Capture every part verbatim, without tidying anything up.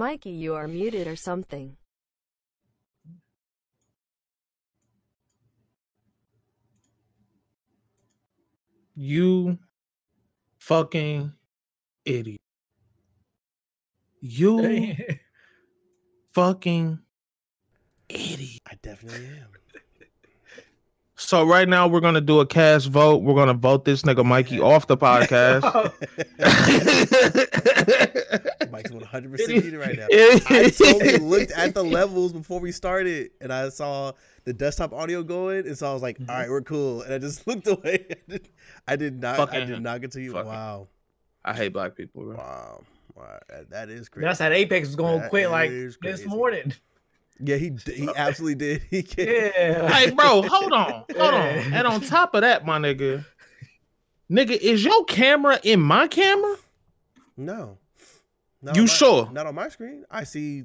Mikey, you are muted or something. You fucking idiot. You Damn. fucking idiot. I definitely am. So right now we're gonna do a cast vote. We're gonna vote this nigga Mikey off the podcast. Mike's one hundred percent muted right now. I totally looked at the levels before we started, and I saw the desktop audio going, and so I was like, "All right, we're cool." And I just looked away. I did, I did not. Fucking I did not get to you. Wow. I hate black people. Bro. Wow. Wow. That, that is crazy. That's that Apex was gonna that quit like this morning. Yeah, he he absolutely did. He can. Yeah. Hey, bro, hold on, hold on. And on top of that, my nigga, nigga, is your camera in my camera? No. Not you on my, sure? Not on my screen. I see.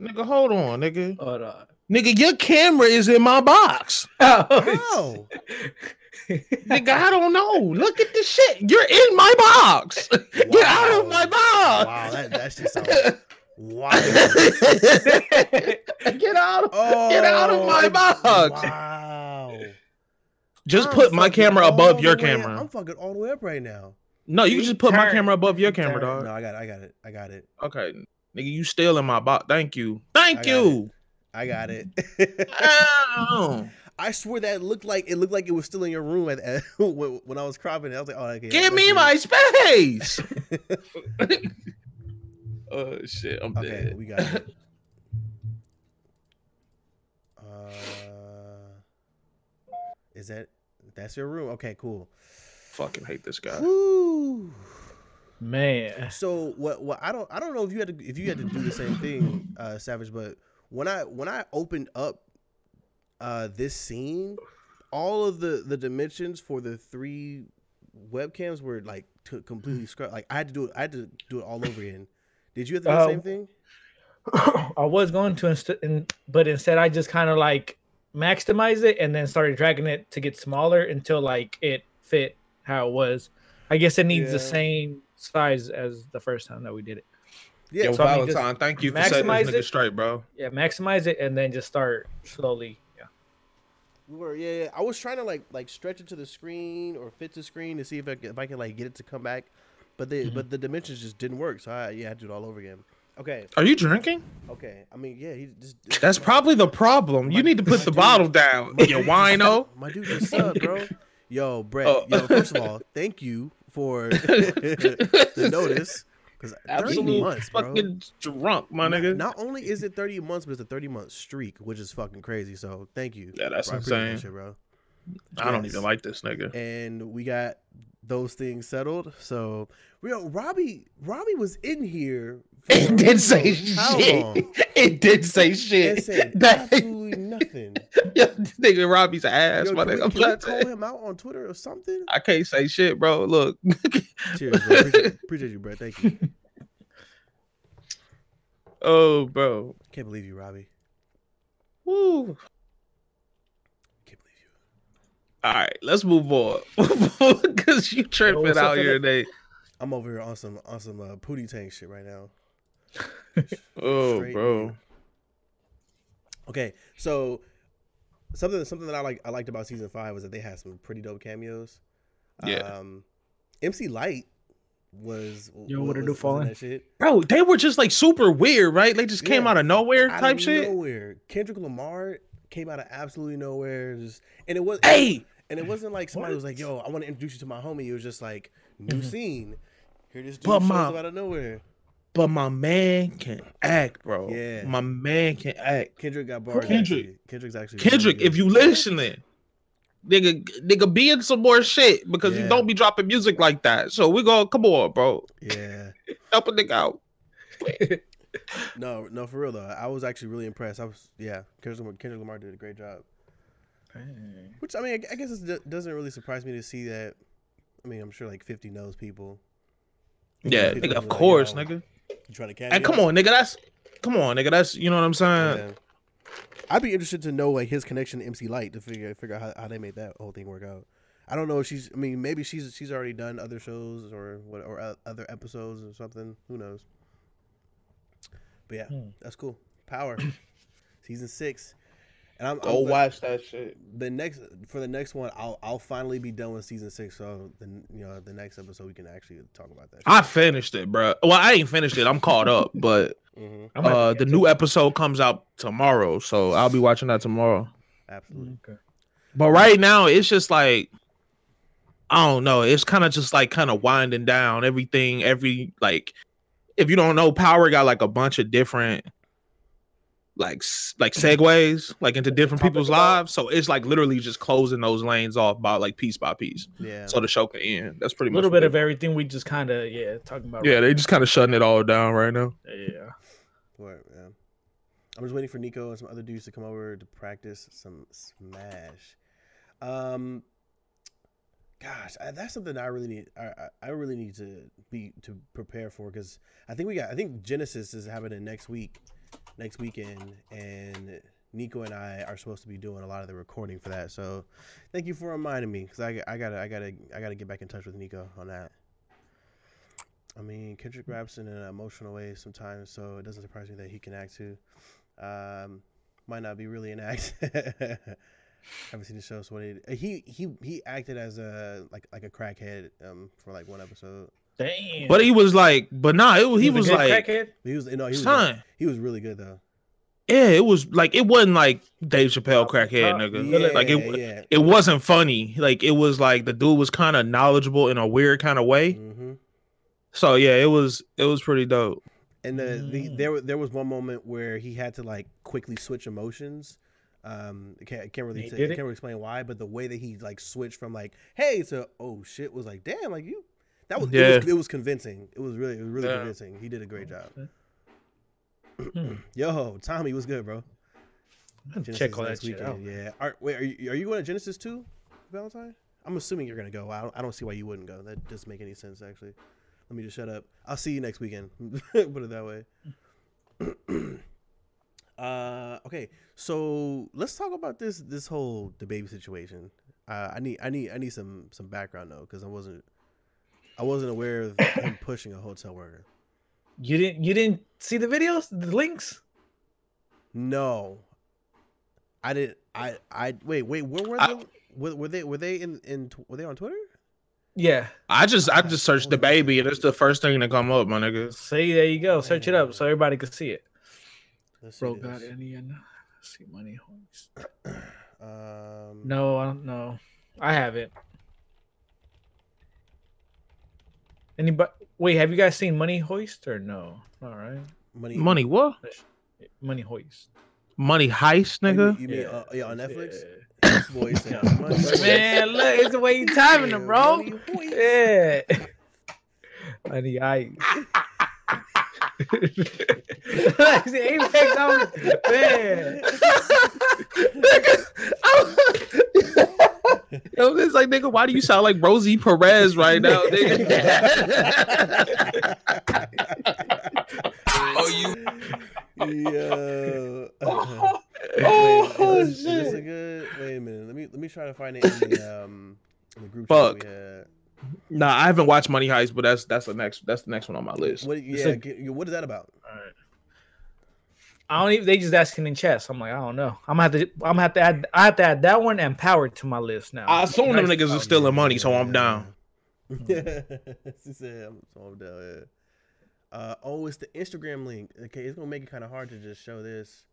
Nigga, hold on, nigga. Hold on, nigga. Your camera is in my box. Oh. Nigga, I don't know. Look at this shit. You're in my box. Wow. Get out of my box. Wow, that that shit sounds. Wow. get out of oh, get out of my box. Wow. Just I'm put my camera above your camera. Up. I'm fucking all the way up right now. No, you, you just put turn. my camera above your camera, turn. dog. No, I got it. I got it. I got it. Okay. Nigga, you still in my box. Thank you. Thank I you. Got I got it. Ow. I swear that it looked like it looked like it was still in your room at, at when, when I was cropping it. I was like, oh, okay. Give me my space. Oh shit, I'm okay, dead. Okay, we got it. uh, is that that's your room? Okay, cool. Fucking hate this guy. Woo. Man. So what what I don't I don't know if you had to if you had to do the same thing, uh, Savage, but when I when I opened up uh, this scene, all of the, the dimensions for the three webcams were like t- completely scrubbed. Like I had to do it I had to do it all over again. Did you have to do the um, same thing? I was going to, inst- in, but instead I just kind of like maximized it and then started dragging it to get smaller until like it fit how it was. I guess it needs yeah. the same size as the first time that we did it. Yeah, Yo, so Valentine, I mean, thank you for setting this nigga it, straight, bro. Yeah, maximize it and then just start slowly. Yeah, we were. Yeah, yeah, I was trying to like like stretch it to the screen or fit the screen to see if I if I could like get it to come back. But the mm-hmm. but the dimensions just didn't work, so I yeah I had to do it all over again. Okay. Are you drinking? Okay. I mean, yeah. He just. That's probably the problem. My, you need to put the dude, bottle down, my, you wino. My dude just subbed, bro. Yo, Brett. Oh. Yo, first of all, thank you for the notice. Because thirty months, bro. Fucking drunk, my nigga. Not, not only is it thirty months, but it's a thirty month streak, which is fucking crazy. So thank you. Yeah, that's bro, insane, that shit, bro. I yes. don't even like this nigga. And we got those things settled. So, real Robbie, Robbie was in here. For it did say shit. Long. It did say shit. It said absolutely nothing. Yo, nigga, Robbie's ass. Yo, my can nigga. We, can we call him out on Twitter or something? I can't say shit, bro. Look. Cheers, bro. Appreciate, appreciate you, bro. Thank you. Oh, bro. Can't believe you, Robbie. Woo. All right, let's move on because you tripping Yo, out here today. I'm over here on some on some uh, Pootie Tang shit right now. oh, Straight bro. In. Okay, so something something that I like I liked about season five was that they had some pretty dope cameos. Yeah. Um, M C Lyte was Yo, what are they falling? Bro, they were just like super weird, right? They just yeah. came out of nowhere out type of shit. Nowhere. Kendrick Lamar came out of absolutely nowhere, just, and it was hey, and it wasn't like somebody what? was like, "Yo, I want to introduce you to my homie." It was just like new mm-hmm. scene. Here this dude but shows my, out of nowhere. But my man can act, bro. Yeah, my man can act. Kendrick got bars. Kendrick, actually. Kendrick's actually Kendrick. Really if you listening, nigga, nigga, be in some more shit because yeah. you don't be dropping music like that. So we gonna come on, bro. Yeah, help a nigga out. No, no, for real though. I was actually really impressed. I was, yeah. Kendrick, Kendrick Lamar did a great job. Hey. Which I mean, I, I guess it doesn't really surprise me to see that. I mean, I'm sure like fifty knows people. Yeah, fifty nigga, of course, like, you know, nigga. You trying to catch? And come on, nigga. That's come on, nigga. That's you know what I'm saying. Yeah. I'd be interested to know like his connection to M C Lyte to figure figure out how, how they made that whole thing work out. I don't know if she's. I mean, maybe she's she's already done other shows or what or other episodes or something. Who knows? But yeah, hmm. that's cool. Power, season six, and I'm go watch that shit. The next for the next one, I'll I'll finally be done with season six. So then you know the next episode we can actually talk about that shit. I finished it, bro. Well, I ain't finished it. I'm caught up, but mm-hmm. uh, the new episode comes out tomorrow, so I'll be watching that tomorrow. Absolutely. Okay. But right now, it's just like, I don't know. It's kind of just like kind of winding down everything. Every like, if you don't know, Power got like a bunch of different like like segues like into different people's lives. So it's like literally just closing those lanes off by like piece by piece. Yeah. So the show can end. That's pretty much a little bit of everything we just kind of yeah talking about. Yeah, right they now. Just kind of shutting it all down right now. Yeah. What yeah. I'm just waiting for Nico and some other dudes to come over to practice some Smash. Um. Gosh, I, that's something I really need. I, I really need to be to prepare for because I think we got. I think Genesis is happening next week, next weekend, and Nico and I are supposed to be doing a lot of the recording for that. So, thank you for reminding me because I, I gotta I gotta I gotta get back in touch with Nico on that. I mean, Kendrick raps in an emotional way sometimes, so it doesn't surprise me that he can act too. Um, might not be really an act. I haven't seen the show, so what he, he he he acted as a like like a crackhead um for like one episode. Damn. But he was like, but nah, it, he, he was, was like crackhead. He was no, he was like, he was really good though. Yeah, it was like it wasn't like Dave Chappelle crackhead nigga. Yeah, like it yeah. it wasn't funny. Like it was like the dude was kind of knowledgeable in a weird kind of way. Mm-hmm. So yeah, it was it was pretty dope. And the, mm. the there there was one moment where he had to like quickly switch emotions. Um, I can't, can't really say, I can't really explain why, but the way that he like switched from like hey to oh shit was like damn like you that was, yeah. it, was it was convincing. It was really it was really yeah. convincing. He did a great job. Hmm. Yo, Tommy, what's good, bro? Genesis check all that shit out. Yeah. Are, wait, are you are you going to Genesis too, Valentine? I'm assuming you're gonna go. I don't I don't see why you wouldn't go. That doesn't make any sense actually. Let me just shut up. I'll see you next weekend. Put it that way. Uh, okay, so let's talk about this this whole DaBaby situation. Uh, I need I need I need some some background though, because I wasn't I wasn't aware of him pushing a hotel worker. You didn't you didn't see the videos, the links? No, I didn't. I I wait wait where were I, they? Were, were they were they in, in were they on Twitter? Yeah, I just I just searched DaBaby and it's the first thing that come up, my nigga. See, there you go, search it up so everybody can see it. Let's Bro, got any? Let's see, Money Heist. um, no, I don't know. I haven't. Anybody? Wait, have you guys seen Money Heist or no? All right. Money. Money what? Money Heist. Money Heist, nigga. You mean, you mean yeah. Uh, yeah, on Netflix? Yeah. Boys, yeah. Man, look, it's the way you timing them, bro. Yeah. Money Heist. Like, see, he back on man. Yo, it's like nigga, why do you sound like Rosie Perez right now, nigga? Oh, you. Yo. Oh, wait, oh is this, shit! Is this a good? Wait a minute. Let me let me try to find it in the um in the group chat we had. Nah, I haven't watched Money Heist, but that's that's the next that's the next one on my list. What, yeah, a, get, what is that about? All right. I don't even. They just asking in chat. So I'm like, I don't know. I'm gonna have to. I'm gonna have to add. I have to add that one and Power to my list now. I assume nice. Them niggas are stealing money, so I'm down. Yeah, so I'm down. Yeah. Uh, oh, it's the Instagram link. Okay, it's gonna make it kind of hard to just show this.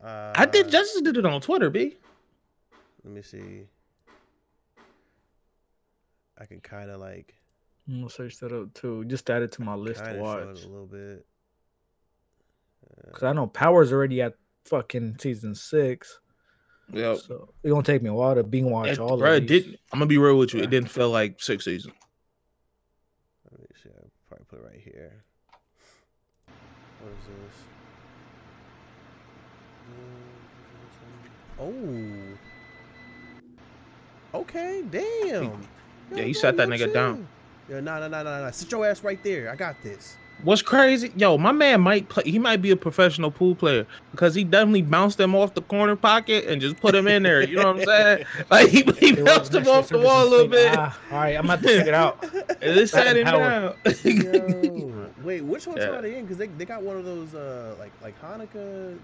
Uh, I did. Justice did it on Twitter, B. Let me see. I can kind of like. I'm gonna search that up too. Just add it to my list to watch. Show it a little bit. Uh, Cause I know Power's already at fucking season six. Yeah. So it's gonna take me a while to binge watch it, all bro, of these. Did, I'm gonna be real with you. It didn't feel like six seasons. Let me see. I'll probably put it right here. What is this? Oh. Okay. Damn. Yeah, you shot that nigga down. Yeah, no, no, no, no, no. Sit your ass right there. I got this. What's crazy, yo? My man might play. He might be a professional pool player because he definitely bounced them off the corner pocket and just put them in there. You know what I'm saying? Like he, he bounced them off the wall a little bit. Ah, all right, I'm about to check it out. This sat him down. Yo, wait, which ones yeah. are they in? Because they, they got one of those uh like like Hanukkah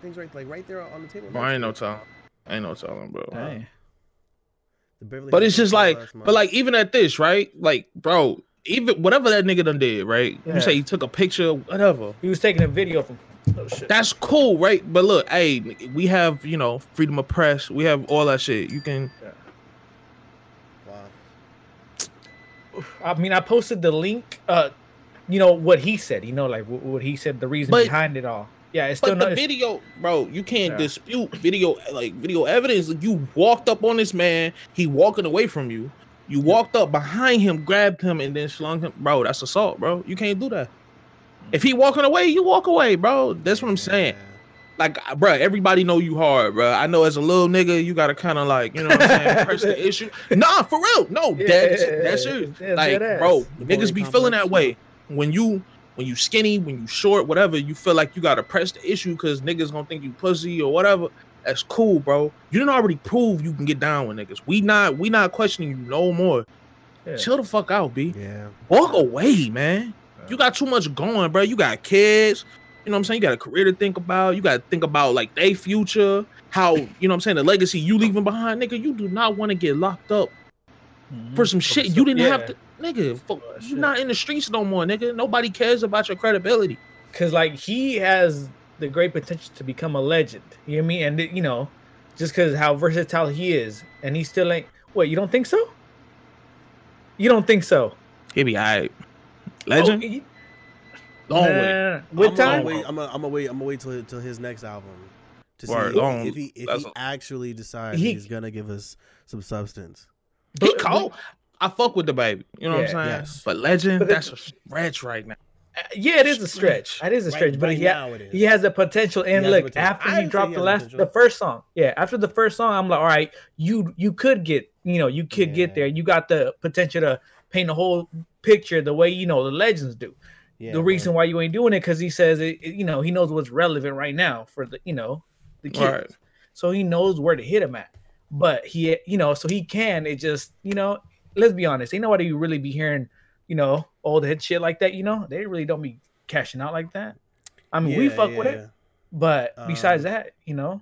things right like right there on the table. Bro, I ain't no telling. I ain't no telling, bro. Hey. The but it's just like, but like even at this, right? Like, bro. Even whatever that nigga done did, right? Yeah. You say he took a picture, whatever. He was taking a video from. Oh, shit. That's cool, right? But look, hey, we have you know freedom of press. We have all that shit. You can. Yeah. Wow. I mean, I posted the link. Uh, you know what he said. You know, like what he said. The reason but, behind it all. Yeah, it's still but not, the it's... video, bro. You can't yeah. dispute video, like video evidence. You walked up on this man. He walking away from you. You walked up behind him, grabbed him, and then slung him. Bro, that's assault, bro. You can't do that. If he walking away, you walk away, bro. That's what I'm saying. Like, bro, everybody know you hard, bro. I know as a little nigga, you got to kind of like, you know what I'm saying, press the issue. Nah, for real. No, yeah, that's, that's you. Yeah, like, that bro, niggas be feeling that way. When you when you skinny, when you short, whatever, you feel like you got to press the issue because niggas going to think you pussy or whatever. That's cool, bro. You didn't already prove you can get down with niggas. We not we not questioning you no more. Yeah. Chill the fuck out, B. Yeah. Walk away, man. Yeah. You got too much going, bro. You got kids. You know what I'm saying? You got a career to think about. You got to think about, like, their future. How, you know what I'm saying? The legacy you leaving behind, nigga. You do not want to get locked up mm-hmm. for some shit. You didn't yeah. have to. Nigga, fuck, oh, you're not in the streets no more, nigga. Nobody cares about your credibility. Because, like, he has... the great potential to become a legend. You know what I mean? And, you know, just because how versatile he is. And he still ain't... Wait, you don't think so? You don't think so? He be all right. Legend? Oh, he... Long nah, way. With I'm time? Gonna wait, I'm going to wait, I'm gonna wait till, till his next album. To Word, see long, if he, if he actually decides he, he's going to give us some substance. He cold. I fuck with the baby. You know yeah, what I'm saying? Yes. But legend, but that's a stretch right now. Yeah, it is a stretch. It is a stretch, right, but right he, ha- he has a potential. And look, potential. after I he dropped he the last, the first song, yeah, after the first song, I'm like, all right, you you could get, you know, you could yeah. get there. You got the potential to paint the whole picture the way you know the legends do. Yeah, the man. reason why you ain't doing it because he says it, it, you know, he knows what's relevant right now for the, you know, the kids. Right. So he knows where to hit him at. But he, you know, so he can. It just, you know, let's be honest, ain't nobody really be hearing, you know, old head shit like that, you know, they really don't be cashing out like that. I mean, yeah, we fuck yeah. with it, but besides um, that, you know,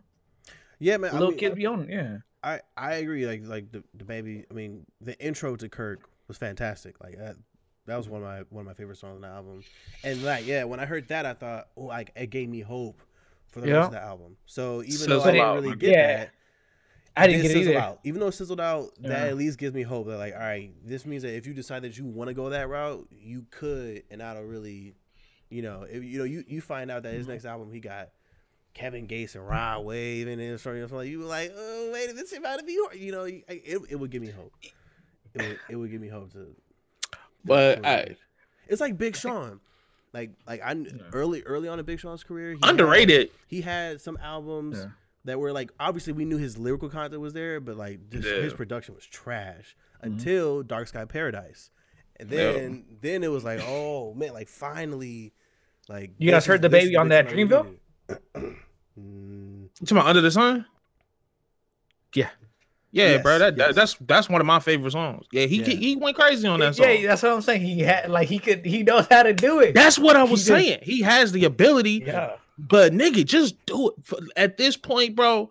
yeah, man, little I mean, kids I, be on it. Yeah, I, I agree. Like like the, the baby. I mean, the intro to Kirk was fantastic. Like that, that was one of my one of my favorite songs on the album. And like yeah, when I heard that, I thought, oh, like it gave me hope for the yeah. rest of the album. So even so though I didn't out, really get yeah. that. I didn't it get it either. Out. Even though it sizzled out, yeah. that at least gives me hope that, like, all right, this means that if you decide that you want to go that route, you could, and I don't really, you know, if, you know, you, you find out that his mm-hmm. next album he got Kevin Gates and Rod Wave and then something like you were like, oh wait, this is about to be hard. You know, it it would give me hope. It would, it would give me hope to. But to I, it's like Big Sean, like like I yeah. early early on in Big Sean's career he underrated. Had, he had some albums. Yeah. That were like, obviously we knew his lyrical content was there, but like this, yeah. his production was trash mm-hmm. until Dark Sky Paradise. And then yeah. then it was like, oh man, like finally, like you guys heard the baby on that Dreamville? You talking about Under the Sun? Yeah. Yeah, yes, bro, that, yes. that that's that's one of my favorite songs. Yeah, he yeah. he went crazy on that song. Yeah, that's what I'm saying. He had like he could he knows how to do it. That's what I was he saying. Did. He has the ability. Yeah. But nigga, just do it at this point, bro.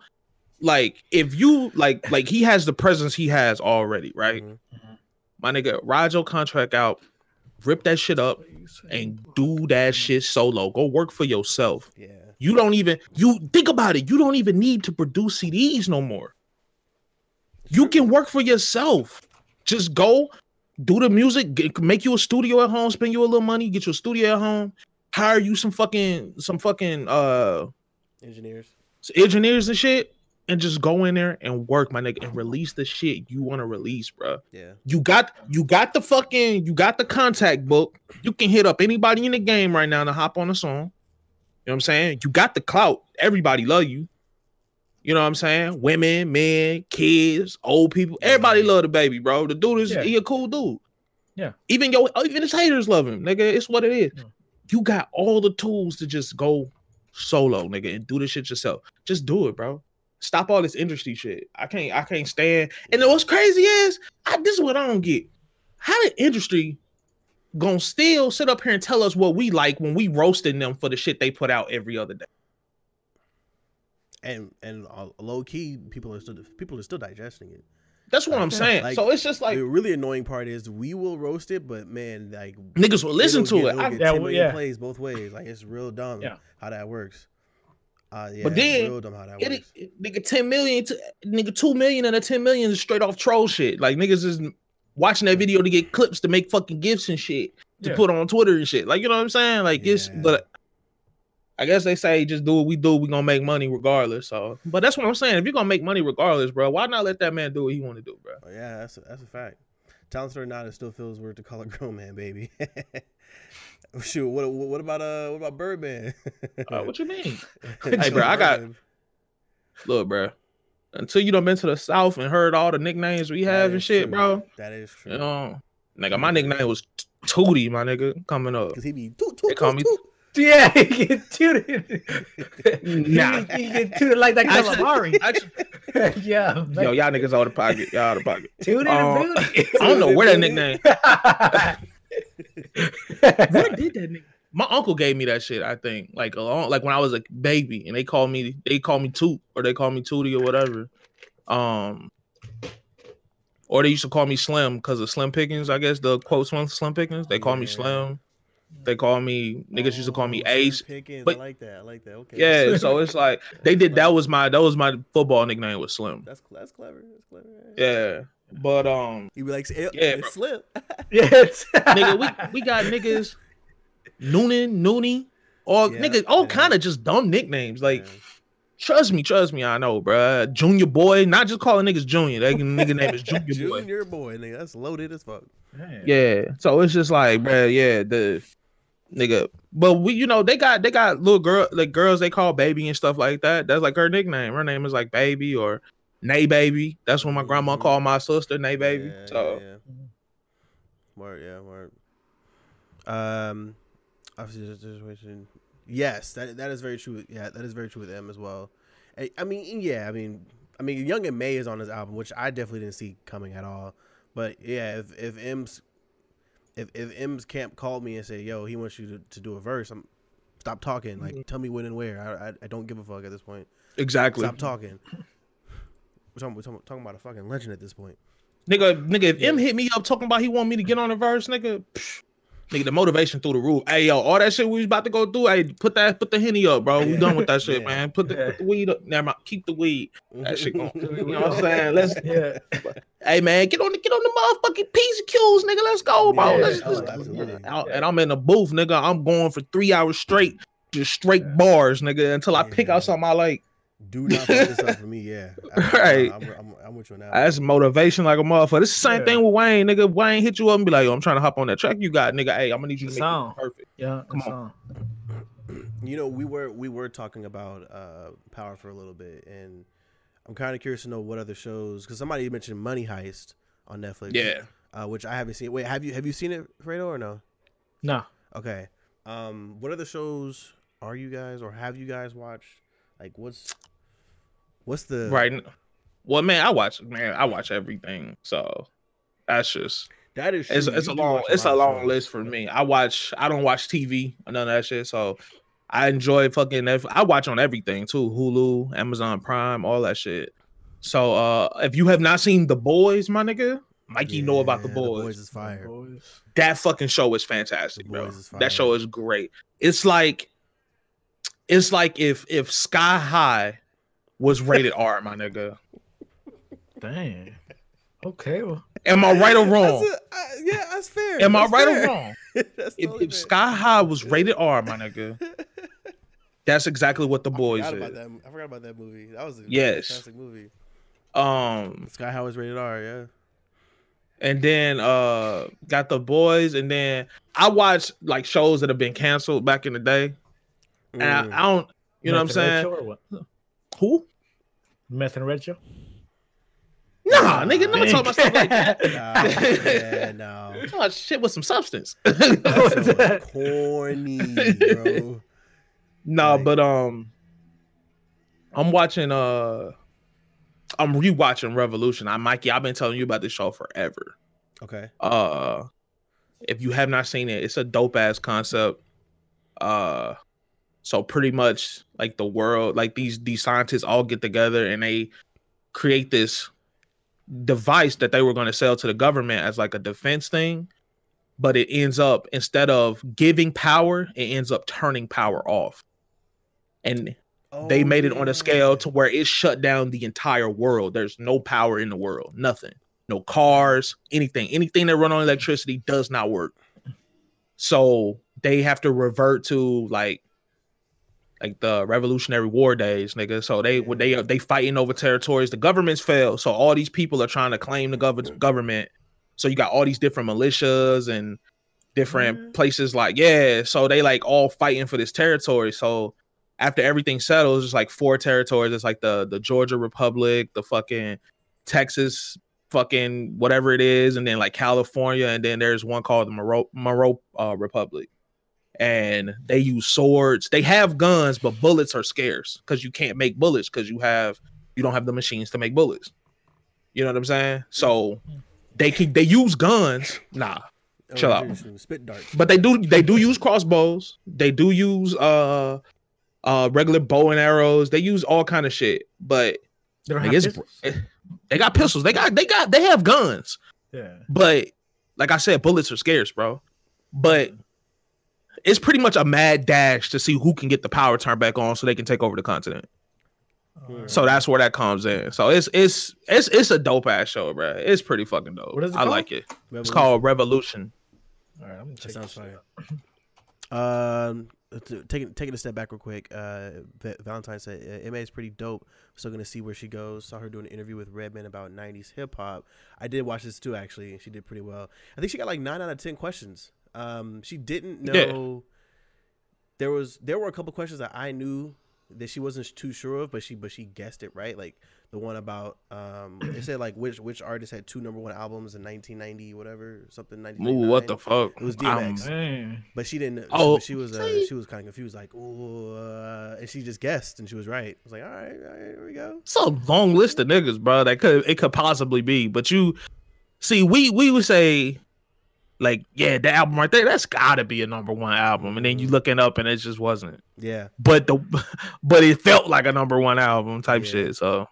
Like if you like, like he has the presence he has already, right? Mm-hmm. My nigga, ride your contract out, rip that shit up, and do that shit solo. Go work for yourself. Yeah. You don't even you think about it. You don't even need to produce C Ds no more. You can work for yourself. Just go do the music. Get, make you a studio at home. Spend you a little money. Get your studio at home. Hire you some fucking some fucking uh engineers, engineers and shit, and just go in there and work, my nigga, and release the shit you want to release, bro. Yeah, you got you got the fucking you got the contact book. You can hit up anybody in the game right now to hop on a song. You know what I'm saying? You got the clout. Everybody love you. You know what I'm saying? Women, men, kids, old people, everybody love the baby, bro. The dude is yeah. he a cool dude. Yeah, even yo, even his haters love him, nigga. It's what it is. Yeah. you got all the tools to just go solo, nigga, and do this shit yourself. Just do it, bro. Stop all this industry shit. I can't, I can't stand. And what's crazy is, I, this is what I don't get. How the industry gonna still sit up here and tell us what we like when we roasting them for the shit they put out every other day? And and uh, low key, people are still people are still digesting it. That's what I'm saying. Like, so it's just like the really annoying part is we will roast it, but man, like niggas will listen to get, it. I, yeah, well, yeah. Plays both ways. Like it's real dumb yeah. how that works. Uh, yeah, but then, it's real dumb how that it, works. It, it, nigga, ten million, to, nigga, two million, and a ten million is straight off troll shit. Like niggas is watching that video to get clips to make fucking gifs and shit to yeah. put on Twitter and shit. Like you know what I'm saying? Like yeah. it's but. I guess they say just do what we do. We're going to make money regardless. So, but that's what I'm saying. If you're going to make money regardless, bro, why not let that man do what he want to do, bro? Oh, yeah, that's a, that's a fact. Talented or not, it still feels weird to call a grown man, baby. Shoot, what what about uh what about Birdman? uh, what you mean? Hey, bro, I got... Look, bro, until you done been to the South and heard all the nicknames we have and shit, true. bro. That is true. You know, nigga, my nickname was Tootie, my nigga, coming up. Because he be toot, toot, toot, toot. Yeah, he get tooted. Nah. He get tooted like that calamari. Yeah. Yo, y'all niggas out of pocket. Y'all out of pocket. Tooted um, and booted. I don't know where that nickname. Where did that nigga? My uncle gave me that shit, I think. Like along, like when I was a baby and they called me they called me Toot or they called me Tootie or whatever. Um or they used to call me Slim because of Slim Pickens, I guess the quote Slim Pickens. They call yeah. me Slim. They call me niggas oh, used to call me Ace. Pickens, but, I like that. I like that. Okay. Yeah. So it's like they did. That was my that was my football nickname was Slim. That's that's clever. That's clever. Yeah. But um. You be like, yeah, Slim. Yes. Nigga, we, we got niggas, Noonan, Noonie, all yeah, niggas, all yeah. kind of just dumb nicknames. Like, yeah. trust me, trust me, I know, bruh. Junior boy, not just calling niggas Junior. That nigga name is Junior, Junior Boy. Junior Boy, nigga, that's loaded as fuck. Man. Yeah. So it's just like, bruh, yeah, the. Nigga, but we, you know, they got they got little girl like girls they call baby and stuff like that. That's like her nickname. Her name is like Baby or Nay Baby. That's what my grandma mm-hmm. called my sister, Nay Baby. Yeah, so, yeah, yeah. word, yeah, word. Um, obviously the situation. Yes, that that is very true. Yeah, that is very true with them as well. I, I mean, yeah, I mean, I mean, Young and May is on his album, which I definitely didn't see coming at all. But yeah, if if M's If if M's camp called me and said, "Yo, he wants you to, to do a verse," I'm stop talking. Like, mm-hmm. tell me when and where. I, I I don't give a fuck at this point. Exactly. Stop talking. We're talking, we're talking, talking about a fucking legend at this point. Nigga, nigga, if yeah. M hit me up talking about he want me to get on a verse, nigga, psh, nigga, the motivation through the roof. Hey, yo, all that shit we was about to go through. Hey, put that, put the Henny up, bro. We yeah. done with that shit, yeah. man. Put the, yeah. put the weed up. Never mind. Keep the weed. That shit going. You know what I'm saying? Let's. Yeah. Hey man, get on the get on the motherfucking P's and Q's, nigga. Let's go, bro. Yeah, let's, oh, let's, yeah. And I'm in a booth, nigga. I'm going for three hours straight, just straight yeah. bars, nigga, until I yeah, pick yeah. out something I like. Do not put this up for me, yeah. I, right. I'm, I'm, I'm with you now. That's motivation like a motherfucker. It's the same yeah. thing with Wayne, nigga. Wayne hit you up and be like, "Yo, I'm trying to hop on that track you got, nigga. Hey, I'm gonna need you to make it perfect." Yeah, come on. You know, we were we were talking about uh, Power for a little bit and. I'm kind of curious to know what other shows, because somebody mentioned Money Heist on Netflix. Yeah, uh, which I haven't seen. Wait, have you have you seen it, Fredo, or no? No. Okay. Um, what other shows are you guys or have you guys watched? Like, what's what's the right? Well, man, I watch man, I watch everything. So that's just that is true. It's, it's a long it's a long shows. list for me. I watch. I don't watch T V or none of that shit. So. I enjoy fucking. I watch on everything too: Hulu, Amazon Prime, all that shit. So, uh, if you have not seen The Boys, my nigga, Mikey yeah, know about The Boys. The Boys is fire. That fucking show is fantastic, bro. Is that show is great. It's like, it's like if if Sky High was rated R, my nigga. Damn. Okay. Well. Am I right or wrong? That's a, uh, yeah, that's fair. Am that's I right fair. or wrong? That's if if Sky High was rated R, my nigga. That's exactly what The Boys I is. About that. I forgot about that movie. That was a yes. fantastic movie. Um, Sky High was rated R, yeah. And then uh, got The Boys, and then I watched like shows that have been canceled back in the day. Mm. And I, I don't, you Meth know what I'm saying? Who? Meth and Red Show? No, Nah, nigga, no one talk about stuff like that. Nah, yeah, no. Oh, shit with some substance. That's so corny, bro. Nah, like, but um, I'm watching. Uh, I'm rewatching Revolution. I, Mikey, I've been telling you about this show forever. Okay. Uh, if you have not seen it, it's a dope ass concept. Uh, so pretty much like the world, like these these scientists all get together and they create this device that they were going to sell to the government as like a defense thing, but it ends up, instead of giving power, it ends up turning power off. And oh, they made it on a scale to where it shut down the entire world. There's no power in the world, nothing, no cars, anything, anything that run on electricity does not work. So they have to revert to like like the Revolutionary War days, nigga. So they yeah. they they fighting over territories. The government's failed, so all these people are trying to claim the gov- government. So you got all these different militias and different mm-hmm. places like yeah. So they like all fighting for this territory. So after everything settles, it's like four territories. It's like the the Georgia Republic, the fucking Texas, fucking whatever it is, and then like California, and then there's one called the Moro Moro uh, Republic. And they use swords. They have guns, but bullets are scarce because you can't make bullets because you have you don't have the machines to make bullets. You know what I'm saying? So they keep, they use guns. Nah, oh, chill out. Spit darts. But they do they do use crossbows. They do use uh uh regular bow and arrows. They use all kind of shit. But they, like, it's, they got pistols. They got they got they have guns. Yeah. But like I said, bullets are scarce, bro. But it's pretty much a mad dash to see who can get the power turned back on so they can take over the continent. Right. So that's where that comes in. So it's it's it's it's a dope ass show, bro. It's pretty fucking dope. What is it I called? Like it. Revolution. It's called Revolution. All right, I'm gonna check that this out. Um, taking taking a step back real quick. Uh, Valentine said M A is pretty dope. Still gonna see where she goes. Saw her doing an interview with Redman about nineties hip hop. I did watch this too, actually. She did pretty well. I think she got like nine out of ten questions. Um, she didn't know yeah. there was, there were a couple questions that I knew that she wasn't too sure of, but she, but she guessed it right. Like the one about, um, it said like which, which artist had two number one albums in nineteen ninety, whatever, something. Ooh, what the fuck? It was D M X, oh, but she didn't, oh, she, she was, uh, she was kind of confused. Like, ooh, uh, and she just guessed and she was right. I was like, all right, all right, here we go. It's a long list of niggas, bro. That could, it could possibly be, but you see, we, we would say, like, yeah, the album right there, that's gotta be a number one album. And then you looking up and it just wasn't. Yeah. But the but it felt like a number one album type yeah. shit. So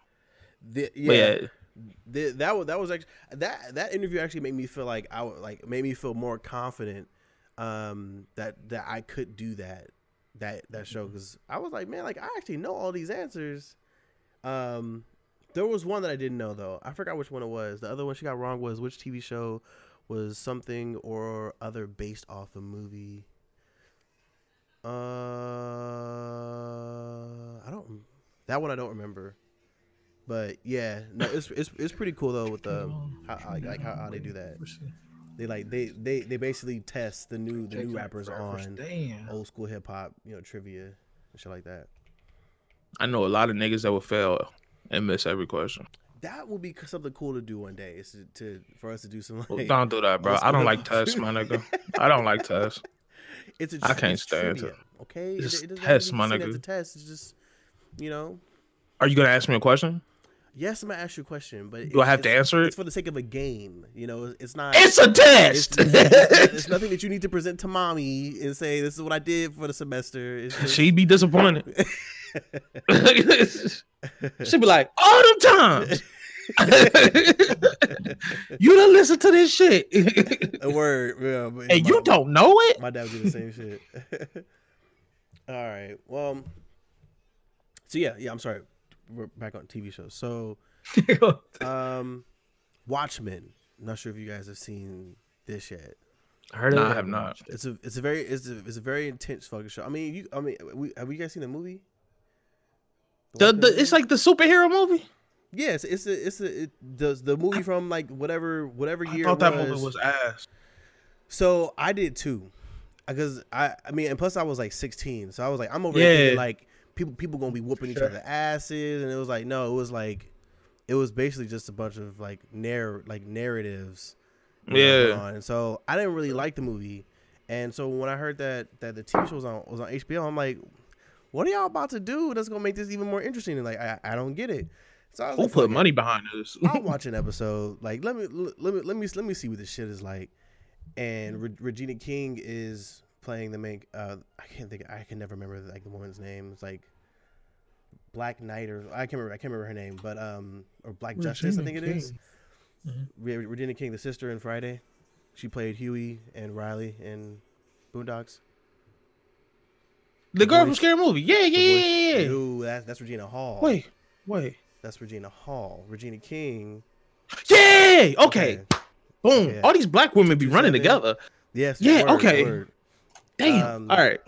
the, yeah. yeah. The, that was that was actually that that interview actually made me feel like I like made me feel more confident um that that I could do that that that show, because I was like, man, like I actually know all these answers. Um there was one that I didn't know though. I forgot which one it was. The other one she got wrong was which T V show was something or other based off the movie. Uh, I don't. That one I don't remember. But yeah, no, it's it's it's pretty cool though with the how, how like how, how they do that. They like they, they, they basically test the new the new rappers on old school hip hop, you know, trivia and shit like that. I know a lot of niggas that would fail and miss every question. That would be something cool to do one day. Is to, to for us to do some. Like, don't do that, bro. I don't like test, my nigga. I don't like test. It's a. Tr- I can't it's stand trivia, it. Okay, it's it, it test, my nigga. It's a test. It's just, you know. Are you gonna ask me a question? Yes, I'm gonna ask you a question, but do I have to answer it? It's for the sake of a game, you know. It's not. It's a test. It's, it's, it's nothing that you need to present to mommy and say this is what I did for the semester. It's just... She'd be disappointed. She'd be like, all them times. You don't listen to this shit. A word, yeah, and my, you don't know it. My dad would do the same shit. All right. Well. So yeah, yeah. I'm sorry. We're back on T V shows. So, um, Watchmen. I'm not sure if you guys have seen this yet. I heard no, it. I have not. It's a it's a very it's a, it's a very intense fucking show. I mean, you. I mean, we, have you guys seen the movie? The, the, the it's like the superhero movie. Yes, it's a, it's a, it does the movie from like whatever whatever year. I thought that movie was ass. So I did too, because I I mean, and plus I was like sixteen, so I was like I'm over yeah. here like people people gonna be whooping sure. each other asses, and it was like no, it was like it was basically just a bunch of like narr- like narratives. Yeah. On. And so I didn't really like the movie. And so when I heard that that the T V show was on was on H B O, I'm like, what are y'all about to do that's gonna make this even more interesting? And like, I, I don't get it. So I was who like, put money behind this? I'll watch an episode. Like, let me let me let me let me see what this shit is like. And Re- Regina King is playing the main. Uh, I can't think. I can never remember like the woman's name. It's like Black Knight or I can't remember. I can't remember her name, but um, or Black Regina Justice. I think King. It is. Mm-hmm. Re- Regina King, the sister in Friday. She played Huey and Riley in Boondocks. The, the girl voice, from Scary Movie. Yeah, yeah, yeah, yeah. Ooh, that's, that's Regina Hall. Wait, wait. That's Regina Hall. Regina King. Yeah. Okay. Yeah. Boom. Yeah. All these black women be running together. Yes. Yeah. Word, okay. Word. Damn. Um, All right.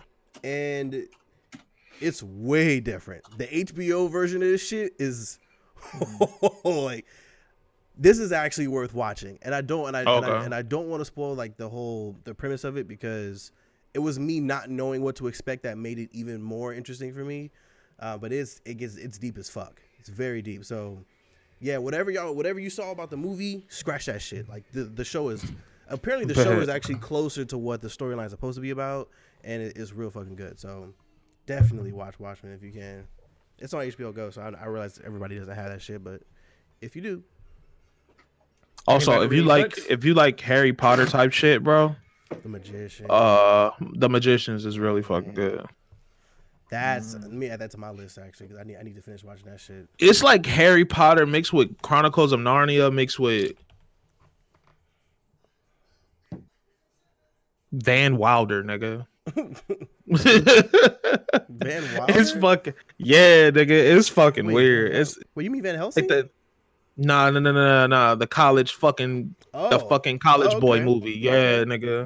And it's way different. The H B O version of this shit is like. This is actually worth watching, and I don't, and I, okay. and, I and I don't want to spoil like the whole the premise of it because it was me not knowing what to expect that made it even more interesting for me. Uh, but it's it gets it's deep as fuck. It's very deep. So, yeah, whatever y'all, whatever you saw about the movie, scratch that shit. Like the, the show is apparently the show is actually closer to what the storyline is supposed to be about, and it, it's real fucking good. So, definitely watch Watchmen if you can. It's on H B O Go, so I, I realize everybody doesn't have that shit, but if you do. Also, if you like books? if you like Harry Potter type shit, bro, The Magicians. Uh, The Magicians is really fucking yeah. good. That's mm. let me add that to my list actually because I need I need to finish watching that shit. It's like Harry Potter mixed with Chronicles of Narnia mixed with Van Wilder, nigga. Van Wilder. It's fucking yeah, nigga. It's fucking Wait, weird. It's what you mean Van Helsing? Like the, Nah, nah, nah, nah, nah. The college fucking, oh. the fucking college oh, okay. boy movie. Yeah, right. nigga.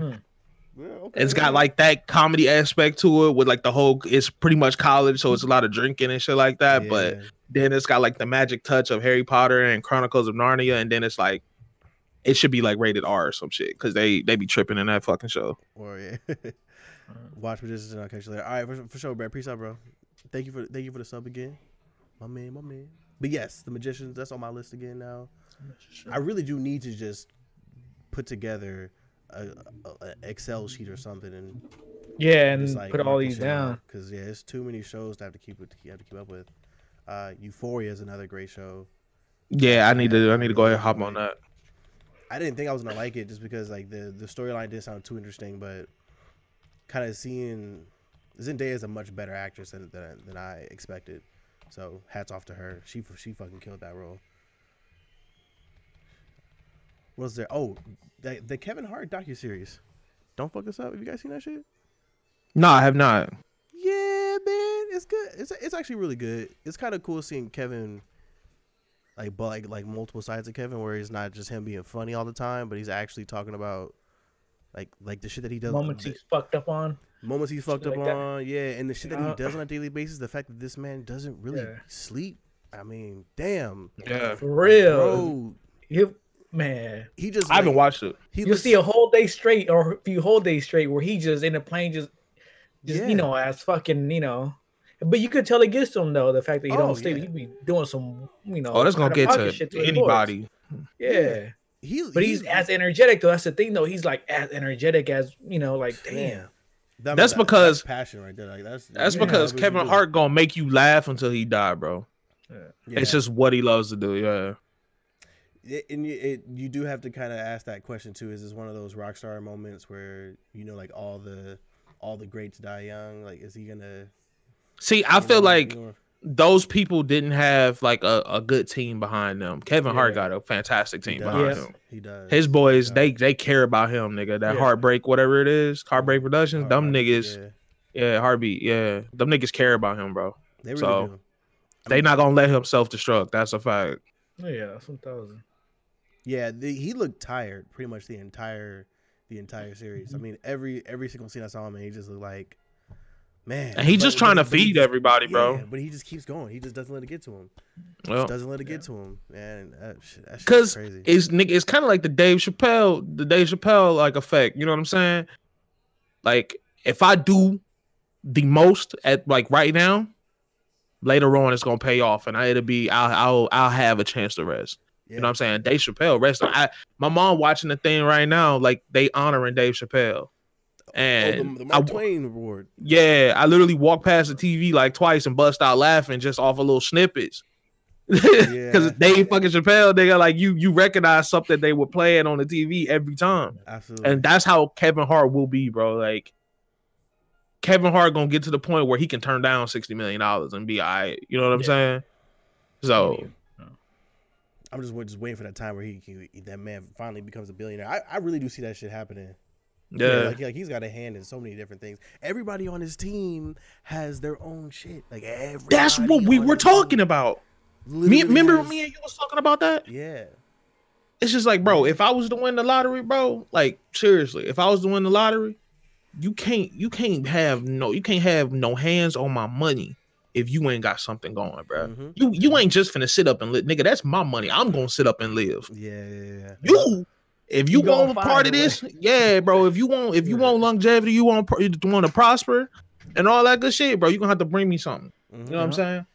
Hmm. Yeah, okay, it's man. got like that comedy aspect to it with like the whole, it's pretty much college. So it's a lot of drinking and shit like that. Yeah. But then it's got like the magic touch of Harry Potter and Chronicles of Narnia. And then it's like, it should be like rated R or some shit. Cause they, they be tripping in that fucking show. Oh, yeah. Watch what this is. And I'll catch you later. All right. For, for sure, Brad. Peace out, bro. Thank you for, thank you for the sub again. My man, my man. But yes, The Magicians, that's on my list again now. Sure. I really do need to just put together an Excel sheet or something and yeah, and like put all these down because yeah, it's too many shows to have to keep with. You have to keep up with. Uh, Euphoria is another great show. Yeah, I need and to. I need to go ahead and hop on that. I didn't think I was gonna like it just because like the the storyline didn't sound too interesting, but kind of seeing Zendaya is a much better actress than than, than I expected. So hats off to her. She she fucking killed that role. What was there? Oh, the, the Kevin Hart docuseries. Don't fuck this up. Have you guys seen that shit? No, I have not. Yeah, man, it's good. It's it's actually really good. It's kind of cool seeing Kevin, like, but like like multiple sides of Kevin, where he's not just him being funny all the time, but he's actually talking about, like like the shit that he does. Moments he's fucked up on. Moments he fucked up like on, yeah, and the shit that he does on a daily basis. The fact that this man doesn't really yeah. sleep. I mean, damn. Yeah, for real. Bro. He, man, he just. I haven't like, watched it. You will see a whole day straight, or a few whole days straight, where he just in a plane, just, just yeah. you know, as fucking, you know. But you could tell it gets to him though. The fact that he oh, don't sleep, yeah. he be doing some, you know. Oh, that's gonna get to, to anybody. Yeah. yeah. He, but he's, he's as energetic though. That's the thing though. He's like as energetic as you know, like damn. Yeah. That, that's that, because that's passion right there. Like that's that's yeah, because that's Kevin Hart gonna make you laugh until he die, bro. Yeah. Yeah. It's just what he loves to do. Yeah, it, and it, you do have to kind of ask that question too. Is this one of those rock star moments where you know, like all the all the greats die young? Like, is he gonna? See, I feel know, like you know? Those people didn't have like a, a good team behind them. Kevin yeah. Hart got a fantastic team behind yes. him. He does. His boys, does. they they care about him, nigga. That yeah. Heartbreak, whatever it is, Heartbreak Productions, Heartbreak, them niggas, yeah. yeah, Heartbeat, yeah, them niggas care about him, bro. They really so, do. I they mean, not gonna let him self-destruct. That's a fact. Yeah, that's one thousand. Yeah, the, he looked tired pretty much the entire the entire series. Mm-hmm. I mean, every every single scene I saw him, in, he just looked like. Man, and he's but, just trying but, to feed everybody, yeah, bro. But he just keeps going. He just doesn't let it get to him. He well, just doesn't let it yeah. get to him, man. That shit, that shit's crazy. It's nigga, it's kind of like the Dave Chappelle, the Dave Chappelle like effect. You know what I'm saying? Like if I do the most at like right now, later on it's gonna pay off, and I, it'll be I'll I'll I'll have a chance to rest. Yeah. You know what I'm saying? Dave Chappelle rest. I my mom watching the thing right now, like they honoring Dave Chappelle. And oh, the, the Mark I, Twain Award. Yeah, I literally walked past the T V like twice and bust out laughing just off of little snippets. Because yeah. Dave fucking Chappelle, nigga, like you you recognize something they were playing on the T V every time. Absolutely. And that's how Kevin Hart will be, bro. Like Kevin Hart gonna get to the point where he can turn down sixty million dollars and be all right. You know what I'm yeah. saying? So I'm just just waiting for that time where he, he that man finally becomes a billionaire. I, I really do see that shit happening. Yeah, yeah like, like he's got a hand in so many different things. Everybody on his team has their own shit. Like everybody. That's what we were talking about. Me, remember has... me and you was talking about that? Yeah. It's just like, bro, if I was to win the lottery, bro, like seriously, if I was to win the lottery, you can't, you can't have no, you can't have no hands on my money if you ain't got something going, bro. Mm-hmm. You, you ain't just finna sit up and live, nigga. That's my money. I'm gonna sit up and live. Yeah, yeah, yeah. You. If you, you want a part of this, way. yeah, bro. If you want, if you yeah. want longevity, you want you want to prosper, and all that good shit, bro. You are gonna have to bring me something. Mm-hmm. You know what I'm saying?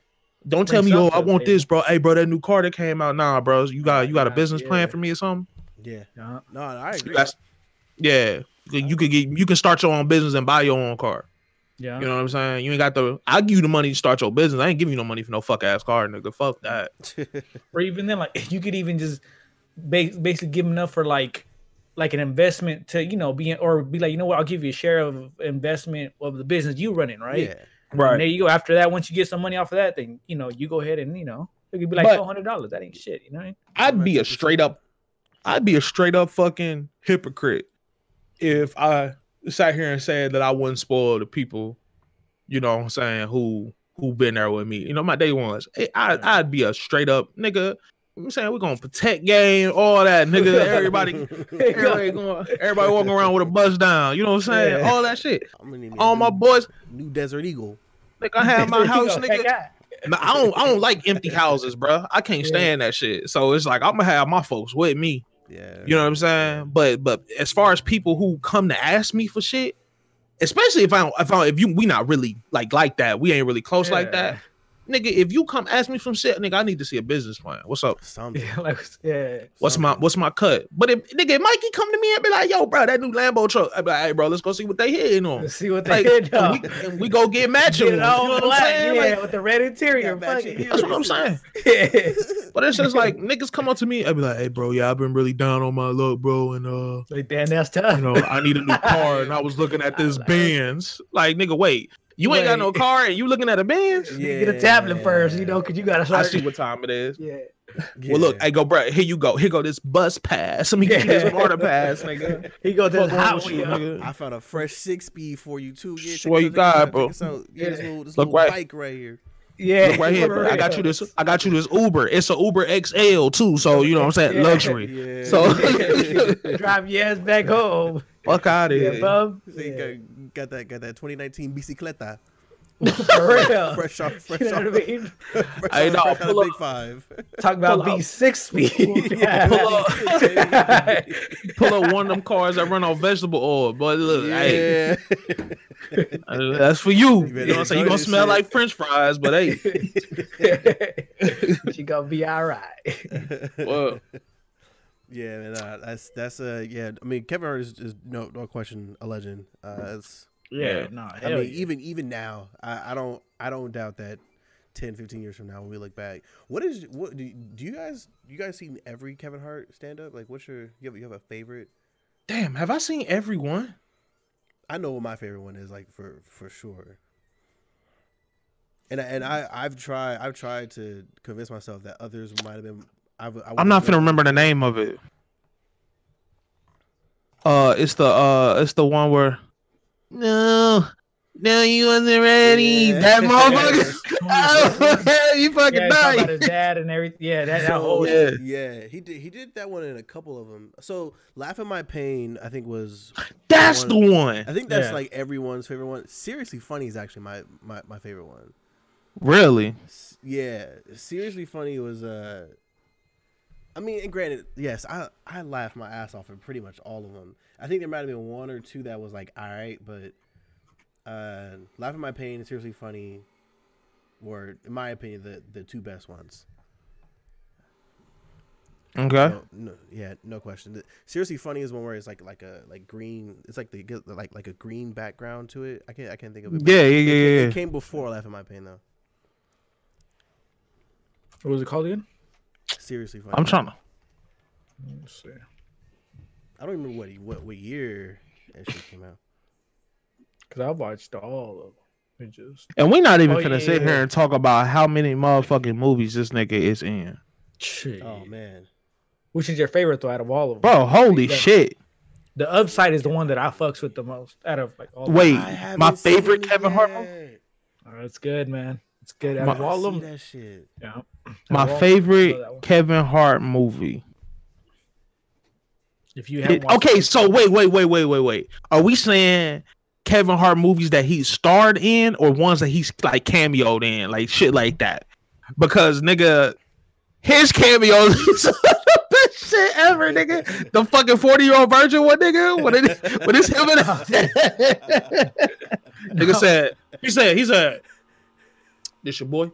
Don't bring tell me, oh, I want this, bro. Hey, bro, that new car that came out, nah, bro. You got you got a business yeah. plan for me or something? Yeah. Uh-huh. No, I agree. Got, yeah, you uh-huh. could get you can start your own business and buy your own car. Yeah. You know what I'm saying? You ain't got the. I'll give you the money to start your business. I ain't giving you no money for no fuck ass car, nigga. Fuck that. Or even then, like you could even just. Basically give enough for like like an investment to, you know, be in, or be like, you know what, I'll give you a share of investment of the business you running, right? Yeah. Right. And there you go. After that, once you get some money off of that, then, you know, you go ahead and, you know, it could be like four hundred dollars. That ain't shit, you know what I mean? I'd be a straight up, I'd be a straight up fucking hypocrite if I sat here and said that I wouldn't spoil the people, you know what I'm saying, who, who been there with me. You know, my day ones. I, I, I'd be a straight up nigga. I'm saying we're gonna protect game, all that, nigga. Everybody, everybody, going, everybody walking around with a bust down. You know what I'm saying? Yeah. All that shit. All new, my boys. New Desert Eagle. Like I have my house, nigga. No, I don't. I don't like empty houses, bro. I can't yeah. stand that shit. So it's like I'm gonna have my folks with me. Yeah. You know what I'm saying? But but as far as people who come to ask me for shit, especially if I don't, if I, if you we not really like like that, we ain't really close yeah. like that. Nigga, if you come ask me from shit, nigga, I need to see a business plan. What's up? Something. Yeah, like, yeah. What's something. my What's my cut? But if nigga, if Mikey come to me and be like, "Yo, bro, that new Lambo truck," I be like, "Hey, bro, let's go see what they hitting on. Let's see what they like, hitting on. And we, and we go get matching. Get it all you know black, yeah, like, with the red interior. That's what I'm saying. Yeah. But it's just like niggas come up to me, I be like, "Hey, bro, yeah, I've been really down on my luck, bro, and uh, like, damn, that's tough. You know, I need a new car, and I was looking at this like, Benz. Like, nigga, wait." You ain't got no car and you looking at a bench? Yeah. Get a tablet first, you know, because you got to start. I see what time it is. Yeah. yeah. Well, look, hey, go, bro. Here you go. Here go this bus pass. Let me get this water pass, nigga. Here go this hot wheel, nigga. I found a fresh six-speed for you, too. Yeah, swear you God, bro. So, yeah, this little, this look little right. bike right here. Yeah. Look right here, bro. I got you this I got you this Uber. It's an Uber X L, too, so, you know what I'm saying? Yeah. Luxury. Yeah. So. Yeah. Drive your ass back home. Fuck out of yeah, here. Bub. So you yeah. got, got that got that twenty nineteen bicicleta. For real. Fresh off, fresh you know off. What I mean? Fresh I know. Off, fresh pull up. Big five. Talk about being six speed. Yeah. Pull up. Pull up one of them cars that run on vegetable oil. But look, yeah. hey. That's for you. You, you know what I'm saying? You're going to smell shit. Like French fries, but hey. But you're going to be all right. Well. Yeah, man, uh, that's that's a uh, yeah. I mean, Kevin Hart is, is no no question a legend. Uh, it's, yeah, yeah, no. I mean, yeah. even even now, I, I don't I don't doubt that. ten, fifteen years from now, when we look back, what is what do, do you guys you guys seen every Kevin Hart stand up? Like, what's your you have, you have a favorite? Damn, have I seen every one? I know what my favorite one is, like for for sure. And and I I've tried I've tried to convince myself that others might have been. I w- I I'm not gonna remember the name of it. Uh, it's the uh, it's the one where no, no, you wasn't ready. Yeah. That motherfucker, oh, you fucking yeah, died. About his dad and everything. Yeah, that, that so, whole yeah. yeah, he did. He did that one in a couple of them. So, Laugh at My Pain, I think was that's the one. The one. I think that's yeah. like everyone's favorite one. Seriously Funny is actually my my, my favorite one. Really? Yeah, Seriously Funny was uh. I mean, and granted, yes, I, I laughed my ass off at pretty much all of them. I think there might have been one or two that was like, all right, but uh, Laugh at My Pain is Seriously Funny. were, in my opinion, the, the two best ones. Okay. No, no, yeah, no question. Seriously Funny is one where it's like like a like green. It's like the like like a green background to it. I can't I can't think of it. Yeah, yeah, it, yeah, yeah. It came before Laugh at My Pain though. What was it called again? Seriously Funny. I'm trying to. Let's see. I don't remember what he, what what year that shit came out. Cause I watched all of them. It just... And we're not even oh, gonna yeah, sit yeah. here and talk about how many motherfucking movies this nigga is in. Shit. Oh man, which is your favorite though out of all of them? Bro, holy the, shit! The Upside is the one that I fucks with the most out of like all. Wait, of my favorite Kevin Hart movie. Oh, it's good, man. It's good out my, of all of them. That shit. Yeah. My favorite them, Kevin Hart movie. If you have okay, it, so wait, wait, wait, wait, wait, wait. Are we saying Kevin Hart movies that he starred in, or ones that he's like cameoed in, like shit like that? Because nigga. His cameos is the best shit ever, nigga. The fucking forty-year-old virgin one, nigga. When, it, when it's him and no. Nigga said, he said, he said, this your boy?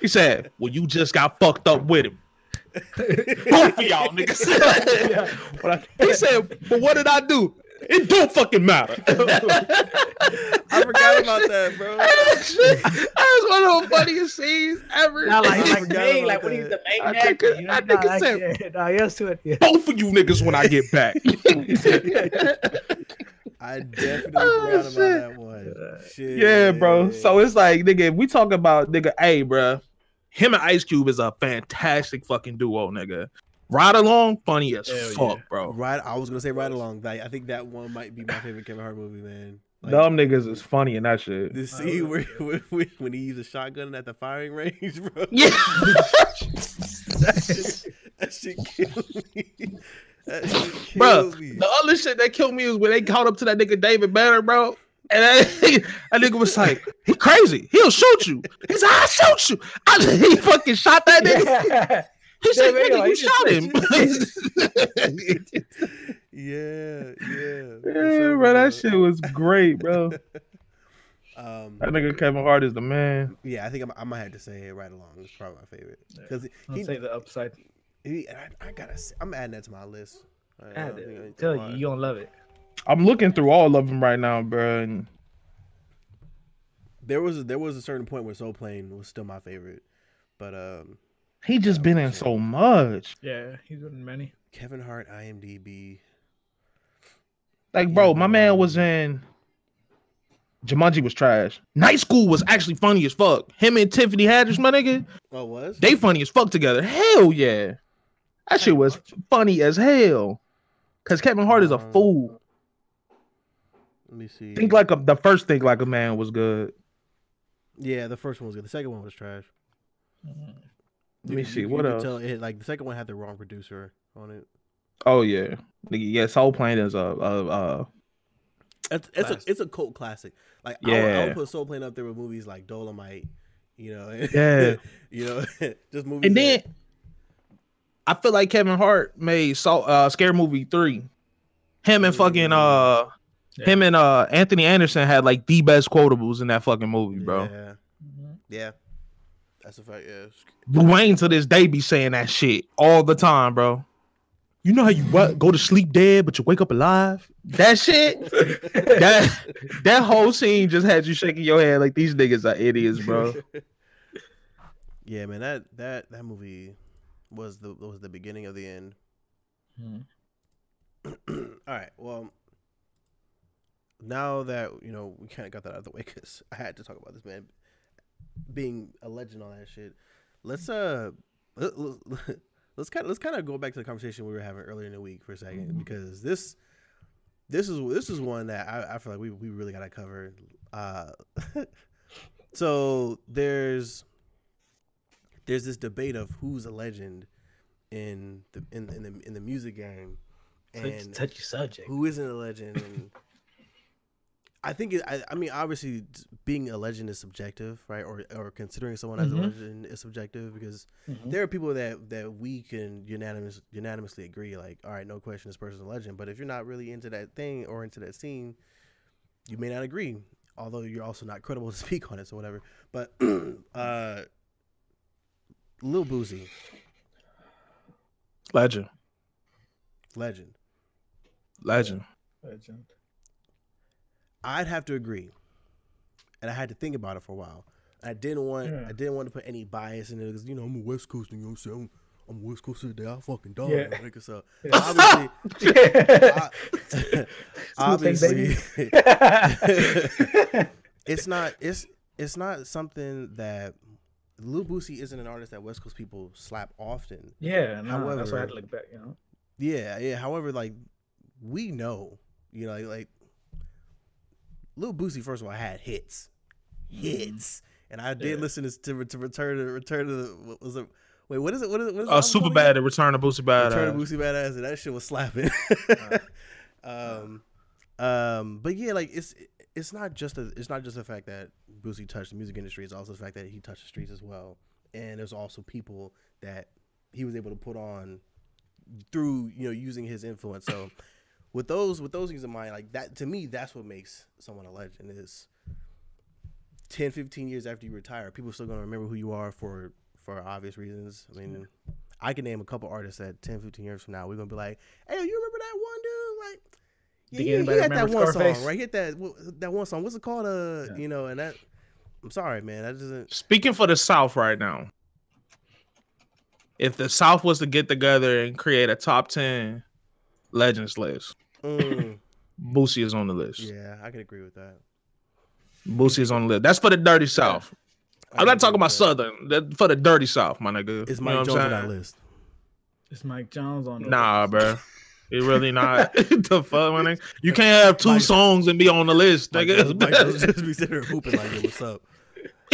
He said, well, you just got fucked up with him. Both of y'all, niggas. He said, but what did I do? It don't fucking matter. I forgot about that, bro. That was one of the funniest scenes ever. Not like, like, dang, like when he's the main actor. I, you know, I think it's him. Like, yeah, no, yes to it. Yeah. Both of you niggas when I get back. I definitely oh, forgot shit. about that one. Shit. Yeah, bro. So it's like, nigga, if we talk about nigga, hey, bro, him and Ice Cube is a fantastic fucking duo, nigga. Ride Along, funny as Hell fuck, yeah. bro. Ride, I was gonna say Ride Along. Like, I think that one might be my favorite Kevin Hart movie, man. Like, Dumb niggas is funny in that shit. The scene where, where when he used a shotgun at the firing range, bro. Yeah, that shit, that shit killed me. That shit killed bro, me. The other shit that killed me is when they caught up to that nigga David Banner, bro. And that, that nigga was like, he crazy. He'll shoot you. He said, I'll shoot you. I just, he fucking shot that nigga. Yeah. He said, nigga, you, know, you shot him. yeah, yeah. Yeah, sure, bro, that shit was great, bro. Um, that nigga Kevin Hart is the man. Yeah, I think I'm, I might have to say it right along. It's probably my favorite. Because yeah. he say The Upside. He, I, I gotta. Say, I'm adding that to my list. I, I, I tell you, you don't love it. I'm looking through all of them right now, bro. And... There was a, there was a certain point where Soul Plane was still my favorite, but um. He just been in so much. Yeah, he's been in many. Kevin Hart, I M D B. Like, bro, my man was in... Jumanji was trash. Night School was actually funny as fuck. Him and Tiffany Haddish, my nigga. Oh, was? They funny as fuck together. Hell yeah. That shit was funny as hell. Because Kevin Hart is a fool. Let me see. Think like a, the first Think Like a Man was good. Yeah, the first one was good. The second one was trash. Mm-hmm. Let me see. You, what you else? Tell it, like the second one had the wrong producer on it. Oh yeah, yeah. Soul Plane is a, a, a it's it's a, it's a cult classic. Like yeah. I, would, I would put Soul Plane up there with movies like Dolomite, you know. And, yeah, you know, just movies. And then that... I feel like Kevin Hart made Soul, uh, Scare Movie three. Him and fucking uh, yeah. him and uh, Anthony Anderson had like the best quotables in that fucking movie, bro. Yeah. Yeah. That's a fact, yeah. Wayne to this day be saying that shit all the time, bro. You know how you go to sleep dead, but you wake up alive? That shit? that that whole scene just had you shaking your head like these niggas are idiots, bro. Yeah, man, that that that movie was the was the beginning of the end. Hmm. All right, well, now that, you know, we kind of got that out of the way because I had to talk about this, man. Being a legend on that shit, let's uh, let's kind of let's kind of go back to the conversation we were having earlier in the week for a second, because this this is this is one that I, I feel like we we really gotta cover. Uh, so there's there's this debate of who's a legend in the in in the in the music game, and touchy subject. Who isn't a legend? And, I think it, I, I mean obviously being a legend is subjective, right? Or or considering someone mm-hmm. as a legend is subjective, because mm-hmm. there are people that, that we can unanimous unanimously agree like, all right, no question, this person's a legend. But if you're not really into that thing or into that scene, you may not agree. although you're also not credible to speak on it, so whatever. But uh, Lil Boosie. Legend. Legend. Legend. Legend. I'd have to agree. And I had to think about it for a while. I didn't want yeah. I didn't want to put any bias in it because, you know, I'm a West Coaster, you know what I'm saying? I'm a West Coaster today. I fucking dog, yeah. nigga. So yeah. obviously, yeah. I, obviously thing, it's not it's it's not something that Lil Boosie isn't an artist that West Coast people slap often. Yeah, no, however, that's why I had to look back, you know. Yeah, yeah. However, like we know, you know, like, like Lil Boosie. First of all, had hits, hits, and I did yeah. listen to to Return to Return to the, what was it? Wait, what is it? What is it? What is it? Uh, super bad. It? Return to Boosie badass. Return to Boosie badass. And that shit was slapping. uh, um, um, but yeah, like it's it's not just a, it's not just the fact that Boosie touched the music industry. It's also the fact that he touched the streets as well. And there's also people that he was able to put on through, you know, using his influence. So with those with those things in mind, like that, to me, that's what makes someone a legend. Is ten, fifteen years after you retire, people are still gonna remember who you are for for obvious reasons. I mean, I can name a couple artists that ten, fifteen years from now we're gonna be like, hey, you remember that one dude? Like, yeah, he, he had that one Scarface? Song, right? He had that that one song. What's it called? Uh, yeah. You know, and that. I'm sorry, man. That doesn't. Speaking for the South right now. If the South was to get together and create a top ten legends list, mm. Boosie is on the list. Yeah, I can agree with that. Boosie is on the list. That's for the dirty South. I I'm not talking about that. Southern. That's for the dirty South, my nigga. It's Mike you know Jones on that list. It's Mike Jones on the nah, list. Nah, bro. It really not. The fuck, my nigga? You can't have two Mike, songs and be on the list, nigga. Mike Jones just be sitting there hooping like, what's up?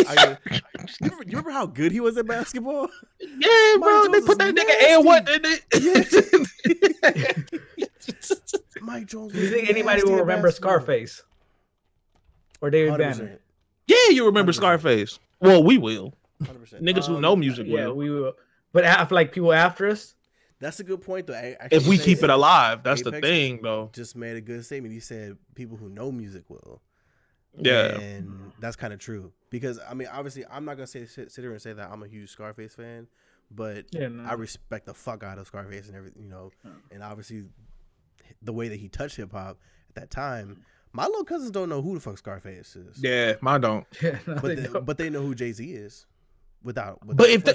I, I, you, remember, you remember how good he was at basketball? Yeah, bro. They put that nasty. Nigga in what? They, yeah. Mike Jones. You think anybody will remember basketball? Scarface or David one hundred percent. Banner? Yeah, you remember one hundred percent. Scarface. Well, we will. one hundred percent. Niggas um, who know music will. Yeah, we will. But after, like people after us. That's a good point, though. I, I if we keep it, it alive, that's Apex the thing, though. Just made a good statement. He said people who know music will. Yeah, and that's kind of true because I mean, obviously, I'm not gonna say sit here and say that I'm a huge Scarface fan, but yeah, no. I respect the fuck out of Scarface and everything, you know. Oh. And obviously, the way that he touched hip hop at that time, my little cousins don't know who the fuck Scarface is. Yeah, mine don't. Yeah, no, but, they they, don't. But they know who Jay-Z is, without. without but if the,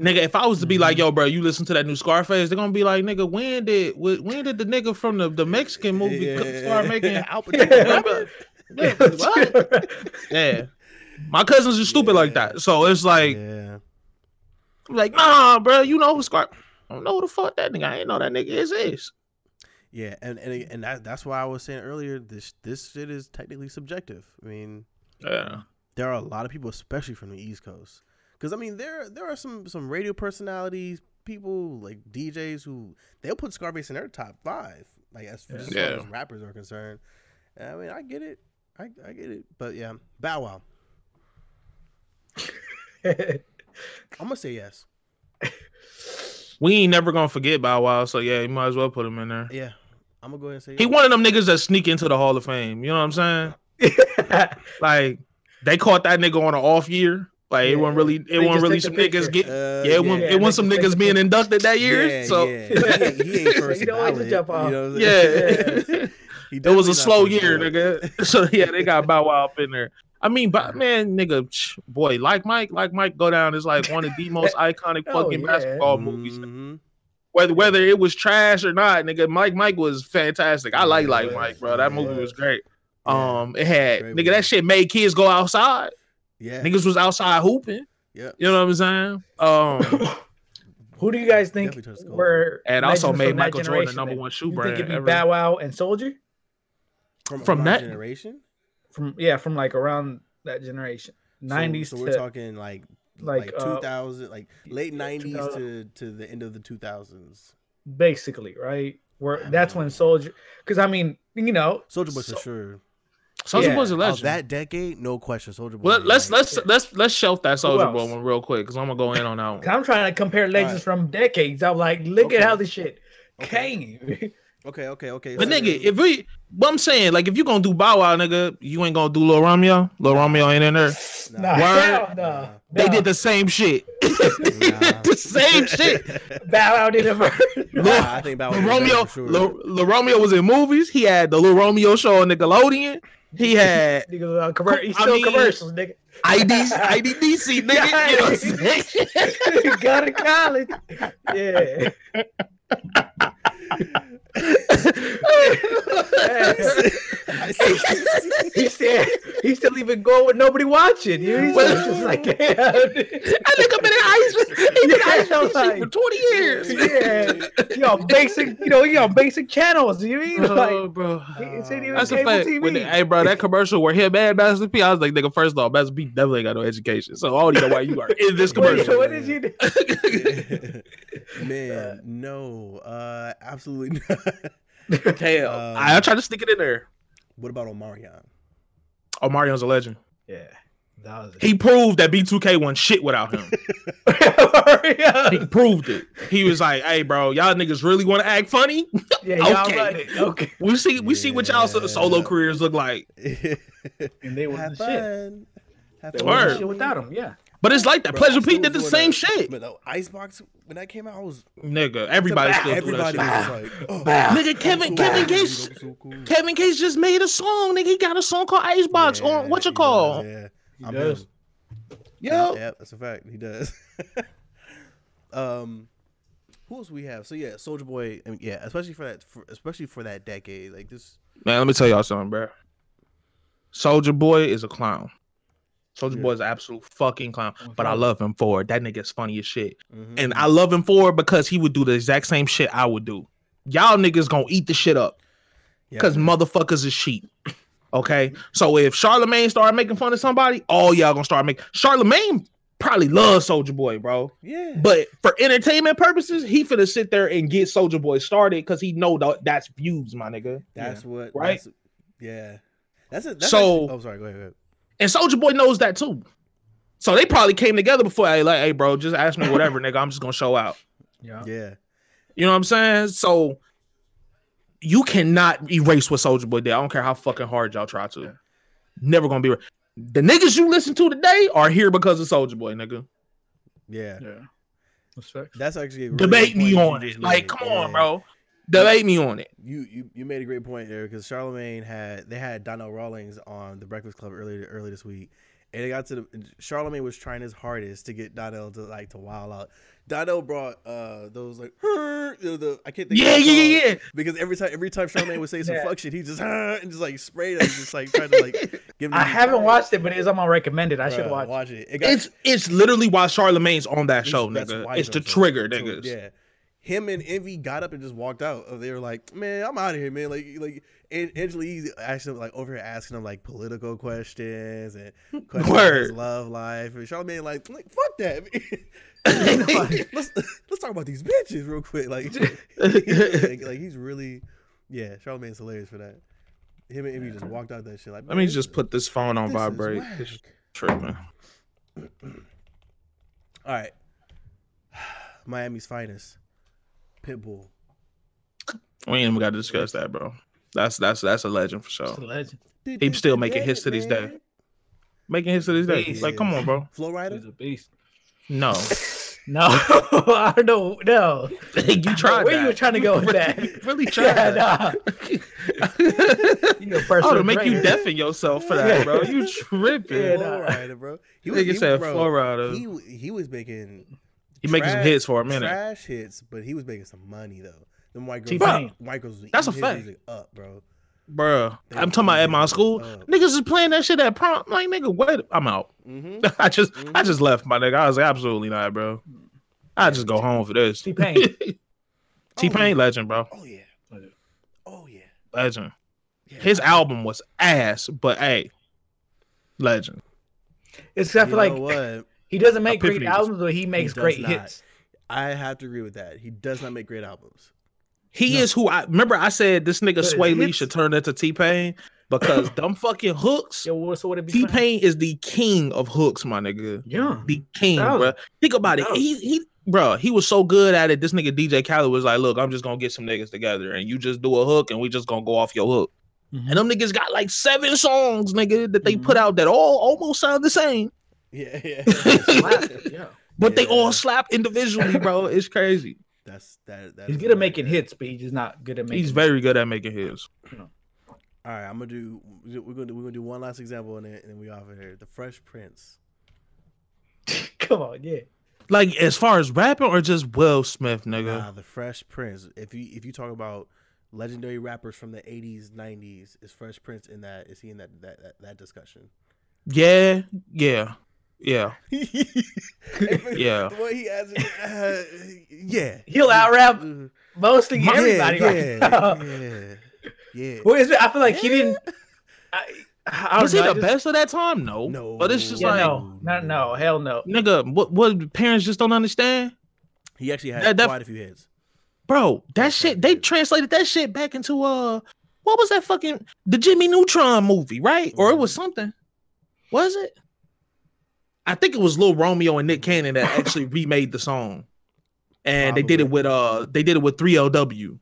nigga, if I was to be mm-hmm. like, yo, bro, you listen to that new Scarface, they're gonna be like, nigga, when did when did the nigga from the, the Mexican movie yeah. start making Al Pacino? Yeah, what? yeah, my cousins are stupid yeah. like that. So it's like, yeah. I'm like, nah, bro. You know who Scar? I don't know who the fuck that nigga. I ain't know that nigga is is. Yeah, and and and that, that's why I was saying earlier. This this shit is technically subjective. I mean, yeah, there are a lot of people, especially from the East Coast, because I mean, there there are some some radio personalities, people like D Js who they'll put Scarface in their top five, like as far as, yeah. as, far as rappers are concerned. I mean, I get it. I, I get it, but yeah, Bow Wow. I'm gonna say yes. We ain't never gonna forget Bow Wow, so yeah, you might as well put him in there. Yeah, I'm gonna go ahead and say he yes. one of them niggas that sneak into the Hall of Fame. You know what I'm saying? Like they caught that nigga on an off year. Like yeah. it wasn't really, it wasn't really some niggas get. Uh, yeah, it wasn't, yeah, it wasn't some niggas being inducted that year. Yeah, so yeah. he ain't, he ain't first. You know, I just jump off. You know yeah. yeah. It was a slow year, nigga. So yeah, they got Bow Wow up in there. I mean, but man, nigga, boy, like Mike, like Mike, go down is like one of the most iconic oh, fucking yeah. basketball movies. Mm-hmm. Whether whether it was trash or not, nigga, Mike Mike was fantastic. I like like Mike, bro. That movie was great. Um, it had nigga that shit made kids go outside. Yeah, niggas was outside hooping. Yeah, you know what I'm saying. Um. Who do you guys think were and also made Michael Jordan the number one shoe brand? You think it'd be Bow Wow and Soulja? From, from that generation, from yeah, from like around that generation, nineties. So, so we're to, talking like like, like uh, two thousand, like late nineties to, to the end of the two thousands, basically, right? Where I that's know. When Soulja, because I mean, you know, Soulja Boy so, for sure. Soulja yeah. Boy's a legend. Of that decade, no question. Soulja Boy. Well, let's let's yeah. let's let's shelf that Soulja Boy one real quick because I'm gonna go in on that one. I'm trying to compare legends right. from decades. I'm like, look okay. at how this shit okay. came. Okay, okay, okay. But nigga, if we, what I'm saying, like, if you gonna do Bow Wow, nigga, you ain't gonna do Lil Romeo. Lil Romeo ain't in there. Nah, Word, nah, nah, they nah. did the same shit. Nah. The same shit. Bow Wow did it first. Nah, I think Bow Wow. Lil Romeo, sure. Lil, Lil Romeo was in movies. He had the Lil Romeo show on Nickelodeon. He had nigga, uh, commer- he's still I mean, commercials, nigga. I D D C, nigga. You know, go to college. Yeah. He said he's still even going with nobody watching. He's well, just like, damn. I think I've been in ice he's been ice yeah, like, for twenty years. Yeah. Yo, basic, you know, yo, basic channels. You mean oh, like, bro. It's ain't even that's cable a fact. T V. The, hey bro, that commercial where him and Master P, I was like, nigga, first off, Master P definitely got no education. So I don't even know why you are in this commercial. Wait, so what did you do? Man, no. Uh absolutely not. Damn, um, I tried to stick it in there. What about Omarion? Omarion's a legend. Yeah, that was he proved that B two K won shit without him. He proved it. He was like, "Hey, bro, y'all niggas really want to act funny? Yeah, okay, y'all it. okay. We see, we yeah. see what y'all solo careers look like." And they were the fun. Shit. They were shit without him. Yeah. But it's like that. Bro, Pleasure Pete did the same that, shit. But no, Icebox, when that came out, I was... Nigga, everybody still everybody that was shit. Like, oh, bow. Nigga, Kevin, so Kevin Gates, so cool. Kevin Gates just made a song, nigga. He got a song called Icebox. Yeah, on what you call? Yeah, he I'm does. Him. Yo. Yeah, that's a fact. He does. um, who else we have? So yeah, Soulja Boy. I mean, yeah, especially for that, for, especially for that decade. Like this. Man, let me tell y'all something, bro. Soulja Boy is a clown. Soulja yeah. Boy is an absolute fucking clown, okay. But I love him for it. That nigga's funny as shit. Mm-hmm. And I love him for it because he would do the exact same shit I would do. Y'all niggas gonna eat the shit up because yeah, motherfuckers is sheep. Okay? So if Charlamagne started making fun of somebody, all y'all gonna start making... Charlamagne probably loves Soulja Boy, bro. Yeah. But for entertainment purposes, he finna sit there and get Soulja Boy started because he know that that's views, my nigga. That's yeah. what... Right? That's, yeah. That's it. So... Actually, oh, sorry. Go ahead, go ahead. And Soulja Boy knows that too, so they probably came together before. Hey, like, hey, bro, just ask me whatever, nigga. I'm just gonna show out. Yeah, yeah. You know what I'm saying? So you cannot erase what Soulja Boy did. I don't care how fucking hard y'all try to. Yeah. Never gonna be re- the niggas you listen to today are here because of Soulja Boy, nigga. Yeah, yeah. Respect. That's actually a really debate me on it. Like, it. come yeah. on, bro. Debate me on it. You, you you made a great point there because Charlamagne had they had Donnell Rawlings on the Breakfast Club earlier early this week, and it got to the Charlamagne was trying his hardest to get Donnell to like to wild out. Donnell brought uh those like the, the I can't think yeah of yeah yeah yeah because every time every time Charlamagne would say some yeah. fuck shit he just and just like sprayed us just like trying to like give. I haven't time. watched it, but it is on my recommended. I Bruh, should watch, watch it. it got, it's it's literally why Charlamagne's on that show, nigga. It's the trigger, so, niggas. Yeah. Him and Envy got up and just walked out. They were like, "Man, I'm out of here, man!" Like, like Angela Yee actually like over here asking him like political questions and questions about his love life. And Charlamagne like, like, "Fuck that! like, let's let's talk about these bitches real quick." Like, like, like he's really, yeah. Charlamagne's hilarious for that. Him and Envy just walked out that shit. Like, let me just put this phone on this vibrate. This tripping. All right, Miami's finest. Pitbull. We ain't even got to discuss that, bro. That's that's that's a legend for sure. It's a legend. He's still making hits to this day. Making hits to this day. He's like, come on, bro. Flow Rider? He's a beast. No. No. I don't know. You tried. Where that. you were trying to go with that? You really tried. Yeah, nah. You're a personal oh, to make you deafen yourself for that, bro. You tripping. Yeah, nah. Flow Rider, bro. He was, he, said bro, Flow Rider. He, he was making... He making some hits for a minute. Trash hits, but he was making some money though. Them white girls, T-Pain. White girls was that's a fact. Up, bro. Bro, they I'm talking about at my school. Up. Niggas is playing that shit at prom. I'm like, nigga, wait, I'm out. Mm-hmm. I just, mm-hmm. I just left my nigga. I was like, absolutely not, bro. I just go home for this. T-Pain, T-Pain, legend, bro. Oh yeah, oh yeah, legend. Yeah. His album was ass, but hey, legend. Except for like. What? He doesn't make Epiphany great albums, but he makes he great not. hits. I have to agree with that. He does not make great albums. He no. is who I... Remember I said this nigga Sway Lee should turn into T-Pain because them fucking hooks... Yo, so would it be T-Pain funny? Is the king of hooks, my nigga. Yeah. The king, bro. Think about it. He, he bro, he was so good at it. This nigga D J Khaled was like, look, I'm just gonna get some niggas together and you just do a hook and we just gonna go off your hook. Mm-hmm. And them niggas got like seven songs, nigga, that they mm-hmm. put out that all almost sound the same. Yeah, yeah. yeah. But yeah. they all slap individually, bro. It's crazy. That's that. that he's good at making hits, but he's just not good at making. He's very hits. good at making hits. No. All right, I'm gonna do. We're gonna do, we're gonna do one last example, and then, and then we off of here. The Fresh Prince. Come on, yeah. Like as far as rapping, or just Will Smith, nigga. Nah, the Fresh Prince. If you if you talk about legendary rappers from the eighties, nineties, is Fresh Prince in that? Is he in that that that, that discussion? Yeah, yeah. Yeah, yeah. The way he has it, uh, yeah. He'll out rap mostly yeah, everybody. Yeah, right now. yeah, yeah. Well, I feel like yeah. he didn't. I, I was know, he the just, best of that time? No, no. But it's just yeah, like no, no, no, hell no, nigga. What? What? Parents Just Don't Understand. He actually had that, that, quite a few hits, bro. That That's shit. They translated that shit back into uh, what was that fucking the Jimmy Neutron movie, right? Mm-hmm. Or it was something. Was it? I think it was Lil Romeo and Nick Cannon that actually remade the song, and Probably. they did it with uh they did it with three L W,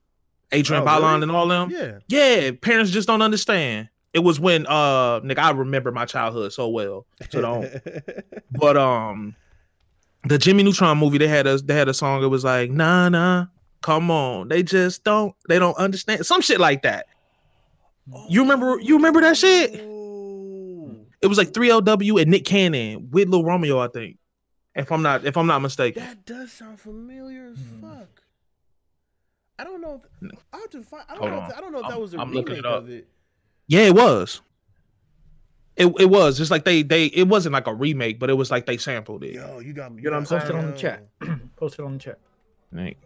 Adrienne oh, Bailon really? and all them. Yeah, yeah. Parents Just Don't Understand. It was when uh nigga I remember my childhood so well, so don't. But um, the Jimmy Neutron movie they had a they had a song. It was like nah nah, come on, they just don't they don't understand some shit like that. Oh. You remember you remember that shit? It was like three L W and Nick Cannon with Lil Romeo, I think. If I'm not, if I'm not mistaken. That does sound familiar as mm. fuck. I don't know. If, I'll have to find, I don't Hold know. If, I don't know if I'm, that was a I'm remake it of it. Yeah, it was. It it was. It's like they they. It wasn't like a remake, but it was like they sampled it. Yo, you got me. You know what I'm posted on the chat. Posted on the chat. Nick.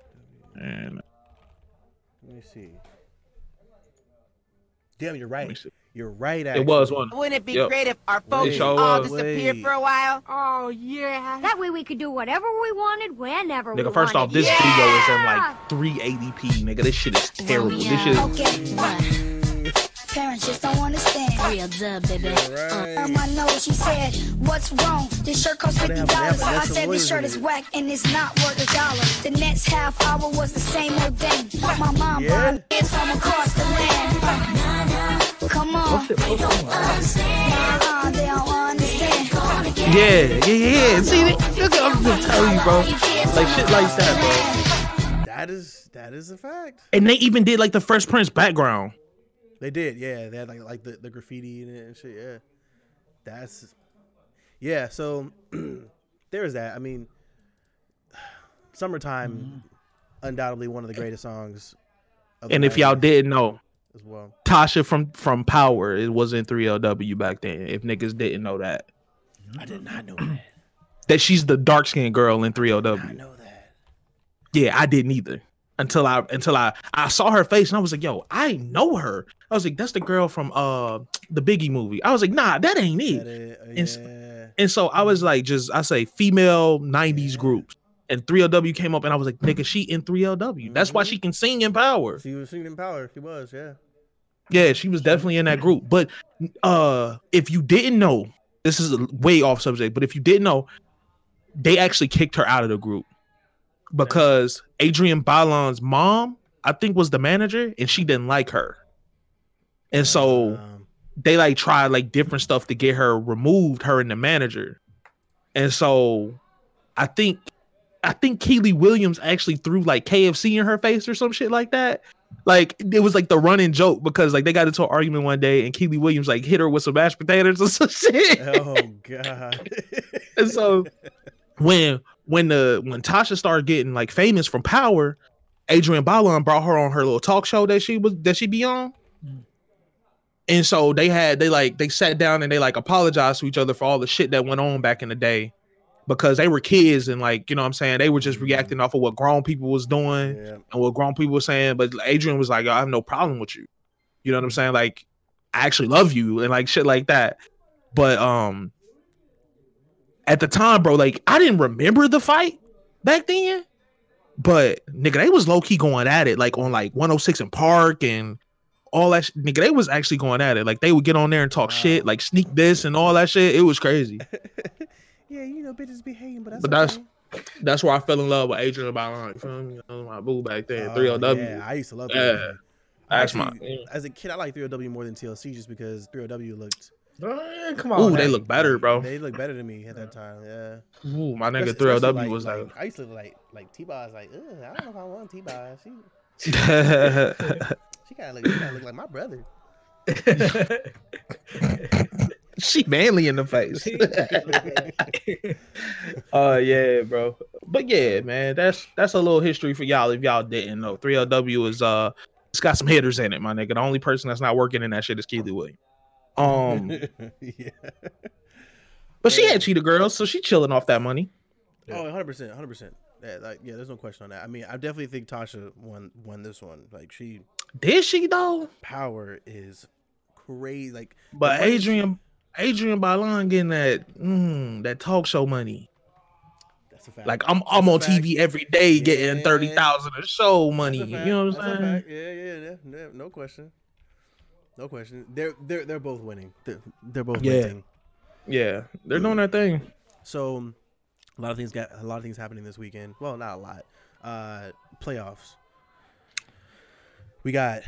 And let me see. Damn, you're right. You're right. Actually. It was one. Wouldn't it be yep. great if our folks sure all was. disappeared Wait. for a while? Oh, yeah. That way we could do whatever we wanted, whenever nigga, we wanted. Nigga, first off, this yeah! video is in like three eighty p, nigga. This shit is terrible. Romeo. This shit is... Okay. Parents just don't understand. Real dub, baby. Right. Um, I know she said, what's wrong? This shirt costs fifty dollars. I said this shirt is whack and it's not worth a dollar. The next half hour was the same old thing. My mom yeah. bought it from across the land. Come on. They don't understand. Nah, they don't understand. Yeah, yeah, yeah. See, look at I'm gonna tell you, bro. Like shit like that, bro. That is that is a fact. And they even did like the Fresh Prince background. They did, yeah. They had like like the, the graffiti in it and shit, yeah. That's yeah, so there's that. I mean Summertime mm-hmm. undoubtedly one of the greatest songs of And if y'all didn't know as well. Tasha from, from Power, it wasn't three L W back then, if niggas didn't know that. I did not know that. That she's the dark-skinned girl in three L W. I did not know that. Yeah, I didn't either. Until I until I, I saw her face and I was like, yo, I know her. I was like, that's the girl from uh the Biggie movie. I was like, nah, that ain't it. That is, uh, and, so, yeah. and so I was like, just, I say, female nineties yeah. groups. And three L W came up, and I was like, nigga, she in three L W. Mm-hmm. That's why she can sing in Power. She was singing in Power. She was, yeah. Yeah, she was definitely in that group. But uh, if you didn't know, this is a way off subject, but if you didn't know, they actually kicked her out of the group because Adrienne Bailon's mom, I think, was the manager, and she didn't like her. And so um, they, like, tried, like, different stuff to get her removed, her and the manager. And so I think... I think Keely Williams actually threw like K F C in her face or some shit like that. Like it was like the running joke because like they got into an argument one day and Keely Williams like hit her with some mashed potatoes or some shit. Oh god! And so when when the when Tasha started getting like famous from Power, Adrienne Bailon brought her on her little talk show that she was that she be on. And so they had they like they sat down and they like apologized to each other for all the shit that went on back in the day. Because they were kids and like, you know what I'm saying? They were just reacting off of what grown people was doing yeah. and what grown people were saying. But Adrienne was like, I have no problem with you. You know what I'm saying? Like, I actually love you and like shit like that. But um, at the time, bro, like I didn't remember the fight back then. But nigga, they was low key going at it like on like one oh six and Park and all that. Sh- nigga, they was actually going at it. Like they would get on there and talk wow. shit, like sneak this and all that shit. It was crazy. Yeah, you know, bitches be hating, but that's but that's, okay. That's where I fell in love with Adrienne Bailon. You know, my boo back then, uh, three L W. Yeah, I used to love that. Yeah. That's my, yeah. As a kid, I liked three L W more than T L C just because three L W looked. Oh, yeah, come on, ooh, man. They look better, bro. They look better than me at that time. Yeah. Ooh, my nigga, three L W like, was like, like. I used to like like T-Boz. Like, ugh, I don't know if I want T-Boz. She, she, she, she kind of look, she kinda look like my brother. She manly in the face. Oh uh, yeah, bro. But yeah, man, that's that's a little history for y'all if y'all didn't know. three L W is uh, it's got some hitters in it, my nigga. The only person that's not working in that shit is Keely Williams. Um, yeah. But she had cheetah girls, so she chilling off that money. Oh, one hundred percent, one hundred percent. Yeah, like, yeah, there's no question on that. I mean, I definitely think Tasha won won this one. Like she did she though. Power is crazy. Like, but Adrienne. Adrienne Bailon getting that mm, that talk show money. That's a fact. Like I'm I'm that's on T V every day getting yeah. thirty thousand a show money. A you know what I'm saying? Yeah, yeah, yeah, no question, no question. They're they're they're both winning. They're, they're both yeah. winning. Yeah, they're doing their thing. So a lot of things got a lot of things happening this weekend. Well, not a lot. Uh, playoffs. We got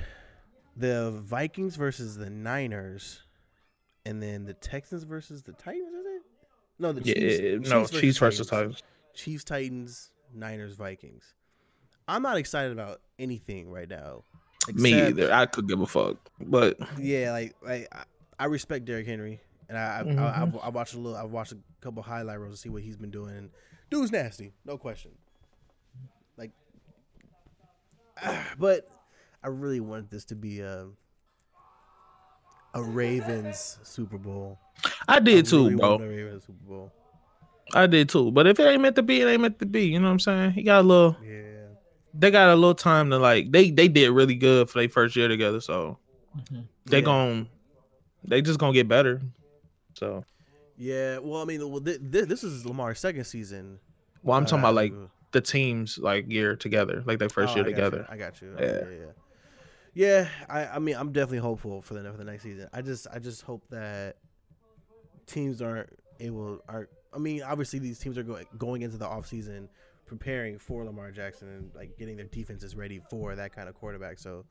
the Vikings versus the Niners. And then the Texans versus the Titans, is it? No, the Chiefs. Yeah, Chiefs no, versus Chiefs versus Titans. Titans. Chiefs, Titans, Niners, Vikings. I'm not excited about anything right now. Except, me either. I could give a fuck, but yeah, like like I respect Derrick Henry, and I mm-hmm. I, I I watched a little. I watched a couple highlight reels to see what he's been doing. And dude's nasty, no question. Like, but I really wanted this to be a. A Ravens Super Bowl. I did I too, really bro. A Ravens Super Bowl. I did too. But if it ain't meant to be, it ain't meant to be. You know what I'm saying? He got a little. Yeah. They got a little time to like. They they did really good for their first year together. So mm-hmm. they yeah. gon' they just gonna get better. So. Yeah. Well, I mean, well, th- th- this is Lamar's second season. Well, I'm uh, talking about like the teams like year together, like their first oh, year I together. You. I got you. Yeah. Okay, yeah. yeah. Yeah, I, I mean, I'm definitely hopeful for the for the next season. I just I just hope that teams aren't able are. I mean, obviously these teams are going going into the offseason preparing for Lamar Jackson and like getting their defenses ready for that kind of quarterback. So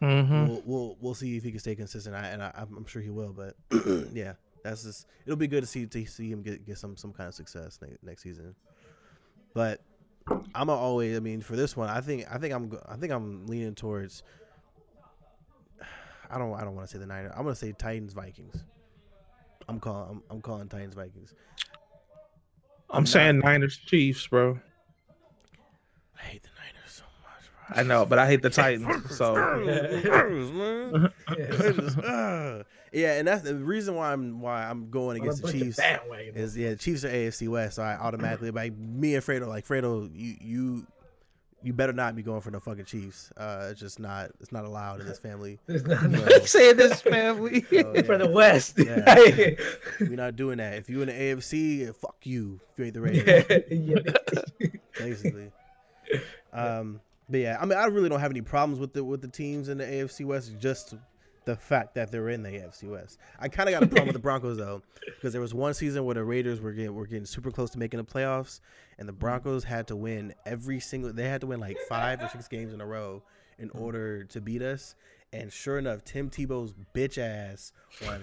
mm-hmm. we'll, we'll we'll see if he can stay consistent. I, and I, I'm sure he will. But yeah, that's just it'll be good to see to see him get, get some some kind of success next, next season. But I'm always I mean for this one I think I think I'm I think I'm leaning towards. I don't. I don't want to say the Niners. I'm gonna say Titans Vikings. I'm calling. I'm, I'm calling Titans Vikings. I'm, I'm saying not, Niners Chiefs, bro. I hate the Niners so much, bro. I know, but I hate the Titans. So yeah. yeah, and that's the reason why I'm why I'm going against the Chiefs. Is yeah, the Chiefs are A F C West, so I automatically like me and Fredo like Fredo you you. You better not be going for no fucking Chiefs. Uh, it's just not. It's not allowed in this family. Saying this family oh, yeah. for the West. Yeah. We're not doing that. If you in the A F C, fuck you. If you ain't the Ravens, yeah. basically. Um, but yeah, I mean, I really don't have any problems with the with the teams in the A F C West. Just the fact that they're in the A F C West. I kind of got a problem with the Broncos though, because there was one season where the Raiders were getting were getting super close to making the playoffs. And the Broncos had to win every single. They had to win like five or six games in a row in order to beat us. And sure enough, Tim Tebow's bitch ass won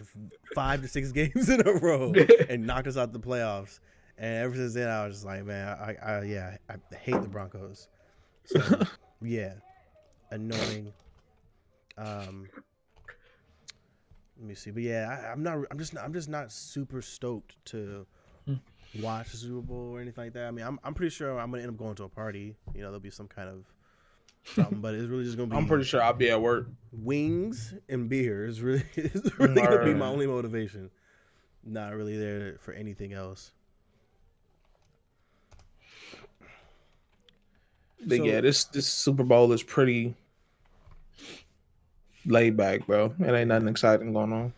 five to six games in a row and knocked us out the playoffs. And ever since then, I was just like, man, I, I yeah, I hate the Broncos. So, yeah, annoying. Um, let me see, but yeah, I, I'm not. I'm just. Not, I'm just not super stoked to. Watch the Super Bowl or anything like that. I mean, I'm I'm pretty sure I'm gonna end up going to a party. You know, there'll be some kind of something, but it's really just gonna be. I'm pretty sure I'll be at work. Wings and beer is really is really gonna be my only motivation. Not really there for anything else. But so, yeah, this this Super Bowl is pretty laid back, bro. It ain't nothing exciting going on.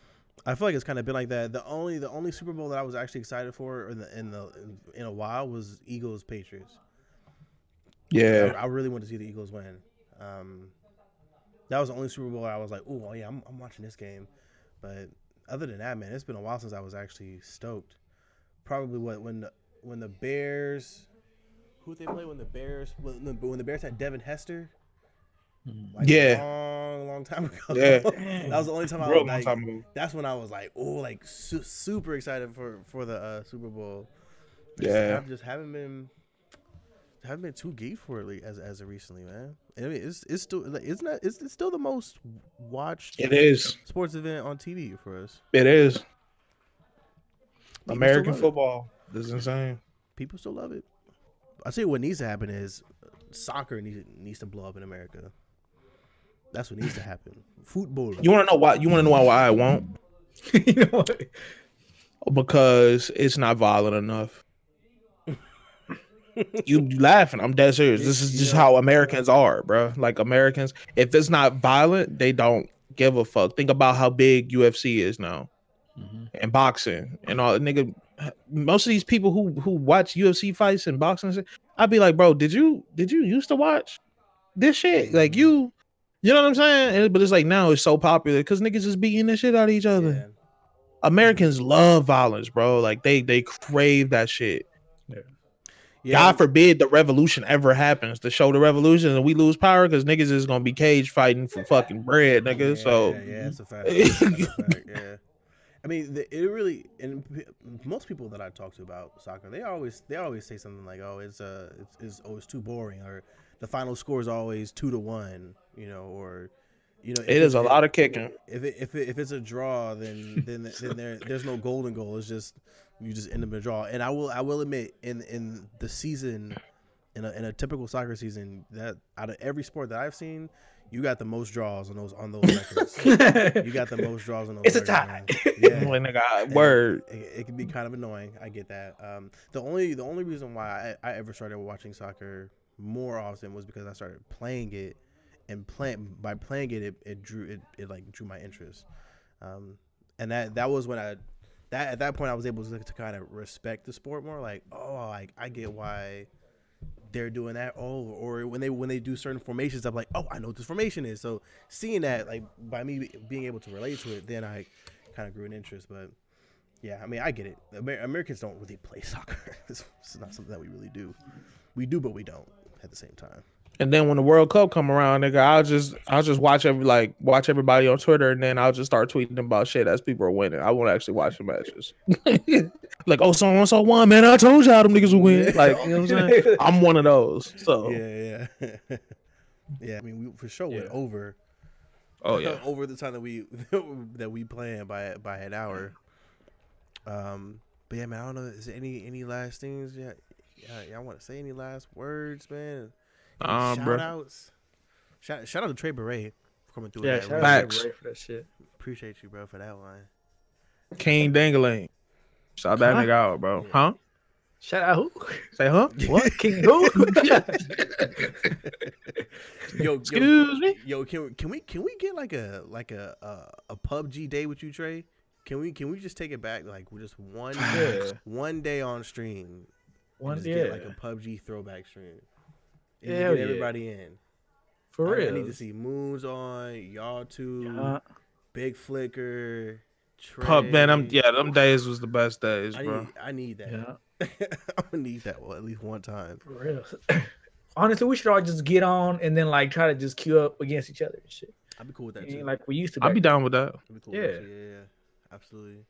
I feel like it's kind of been like that. The only the only Super Bowl that I was actually excited for in the in, the, in a while was Eagles Patriots. Yeah, I, I really wanted to see the Eagles win. Um, that was the only Super Bowl I was like, ooh, oh yeah, I'm, I'm watching this game. But other than that, man, it's been a while since I was actually stoked. Probably what when the, when the Bears who they play when the Bears, when the, when the Bears had Devin Hester. Like yeah, a long, long time ago. Yeah, that was the only time I was like, long time that's when I was like, oh, like su super excited for for the uh, Super Bowl. Yeah, I just haven't been haven't been too geek for it as as of recently, man. I mean, it's it's still like, it's not it's, it's still the most watched. It is sports event on T V for us. It is people American football. It. This is insane. People still love it. I see what needs to happen is soccer needs needs to blow up in America. That's what needs to happen. Football. You want to know why? You want to know why, why I won't? You know what? Because it's not violent enough. You laughing? I'm dead serious. This is just yeah. how Americans are, bro. Like Americans, if it's not violent, they don't give a fuck. Think about how big U F C is now, mm-hmm. and boxing and all. Nigga, most of these people who who watch U F C fights and boxing, I'd be like, bro, did you did you used to watch this shit? Like you. You know what I'm saying? But it's like now it's so popular because niggas is beating the shit out of each other. Yeah. Americans love violence, bro. Like they they crave that shit. Yeah. Yeah. God forbid the revolution ever happens. The show the revolution and we lose power because niggas is gonna be cage fighting for fucking bread, nigga. Yeah, so yeah, yeah, it's a fact. It's a fact. Yeah. I mean, the, it really and most people that I talk to about soccer, they always they always say something like, "Oh, it's uh, it's, it's oh, it's too boring," or the final score is always two to one. You know, or you know, it is a lot of kicking. If it, if it, if it's a draw, then then then there there's no golden goal. It's just you just end up in a draw. And I will I will admit in in the season, in a in a typical soccer season, that out of every sport that I've seen, you got the most draws on those on those records. You got the most draws on those. It's records, a tie. Yeah. Well, nigga, word. It, it, it can be kind of annoying. I get that. Um, the only the only reason why I, I ever started watching soccer more often was because I started playing it. And playing by playing it, it, it drew it, it like drew my interest, um, and that that was when I, that at that point I was able to, to kind of respect the sport more. Like, oh, like I get why they're doing that. Oh, or when they when they do certain formations, I'm like, oh, I know what this formation is. So seeing that, like by me being able to relate to it, then I kind of grew an interest. But yeah, I mean, I get it. Amer Americans don't really play soccer. This is not something that we really do. We do, but we don't at the same time. And then when the World Cup come around, nigga, I'll just I'll just watch every like watch everybody on Twitter, and then I'll just start tweeting them about shit as people are winning. I won't actually watch the matches. Like, oh, so and so won, man. I told y'all them niggas will win. Like, you know what I'm saying? I'm one of those. So yeah, yeah, yeah. I mean, we for sure yeah. went over. Oh yeah, over the time that we that we planned by by an hour. Um, but yeah, man, I don't know. Is there any any last things? Yeah, yeah. Y'all want to say any last words, man? Um, shout bro. outs, shout, shout out to Trey Beret for coming through. Yeah, with that shout out to Trey Beret for that shit. Appreciate you, bro, for that line. King Dangling, shout that nigga out, bro. Yeah. Huh? Shout out who? Say huh? What? King who? Yo, excuse yo, me. Yo, can can we can we get like a like a a, a P U B G day with you, Trey? Can we can we just take it back like we just one day, one day on stream? One day, yeah. Like a P U B G throwback stream. And get everybody yeah. in. For I, real. I need to see Moons on, y'all too, yeah. Big Flicker, Trey. Pup, man, I'm, yeah, them days was the best days, I bro. Need, I need that. Yeah. I'm gonna need that one at least one time. For real. Honestly, we should all just get on and then like try to just queue up against each other and shit. I'd be cool with that too. Like we used to. I'd be down with that. I'd be cool yeah. with that. Yeah, yeah, absolutely.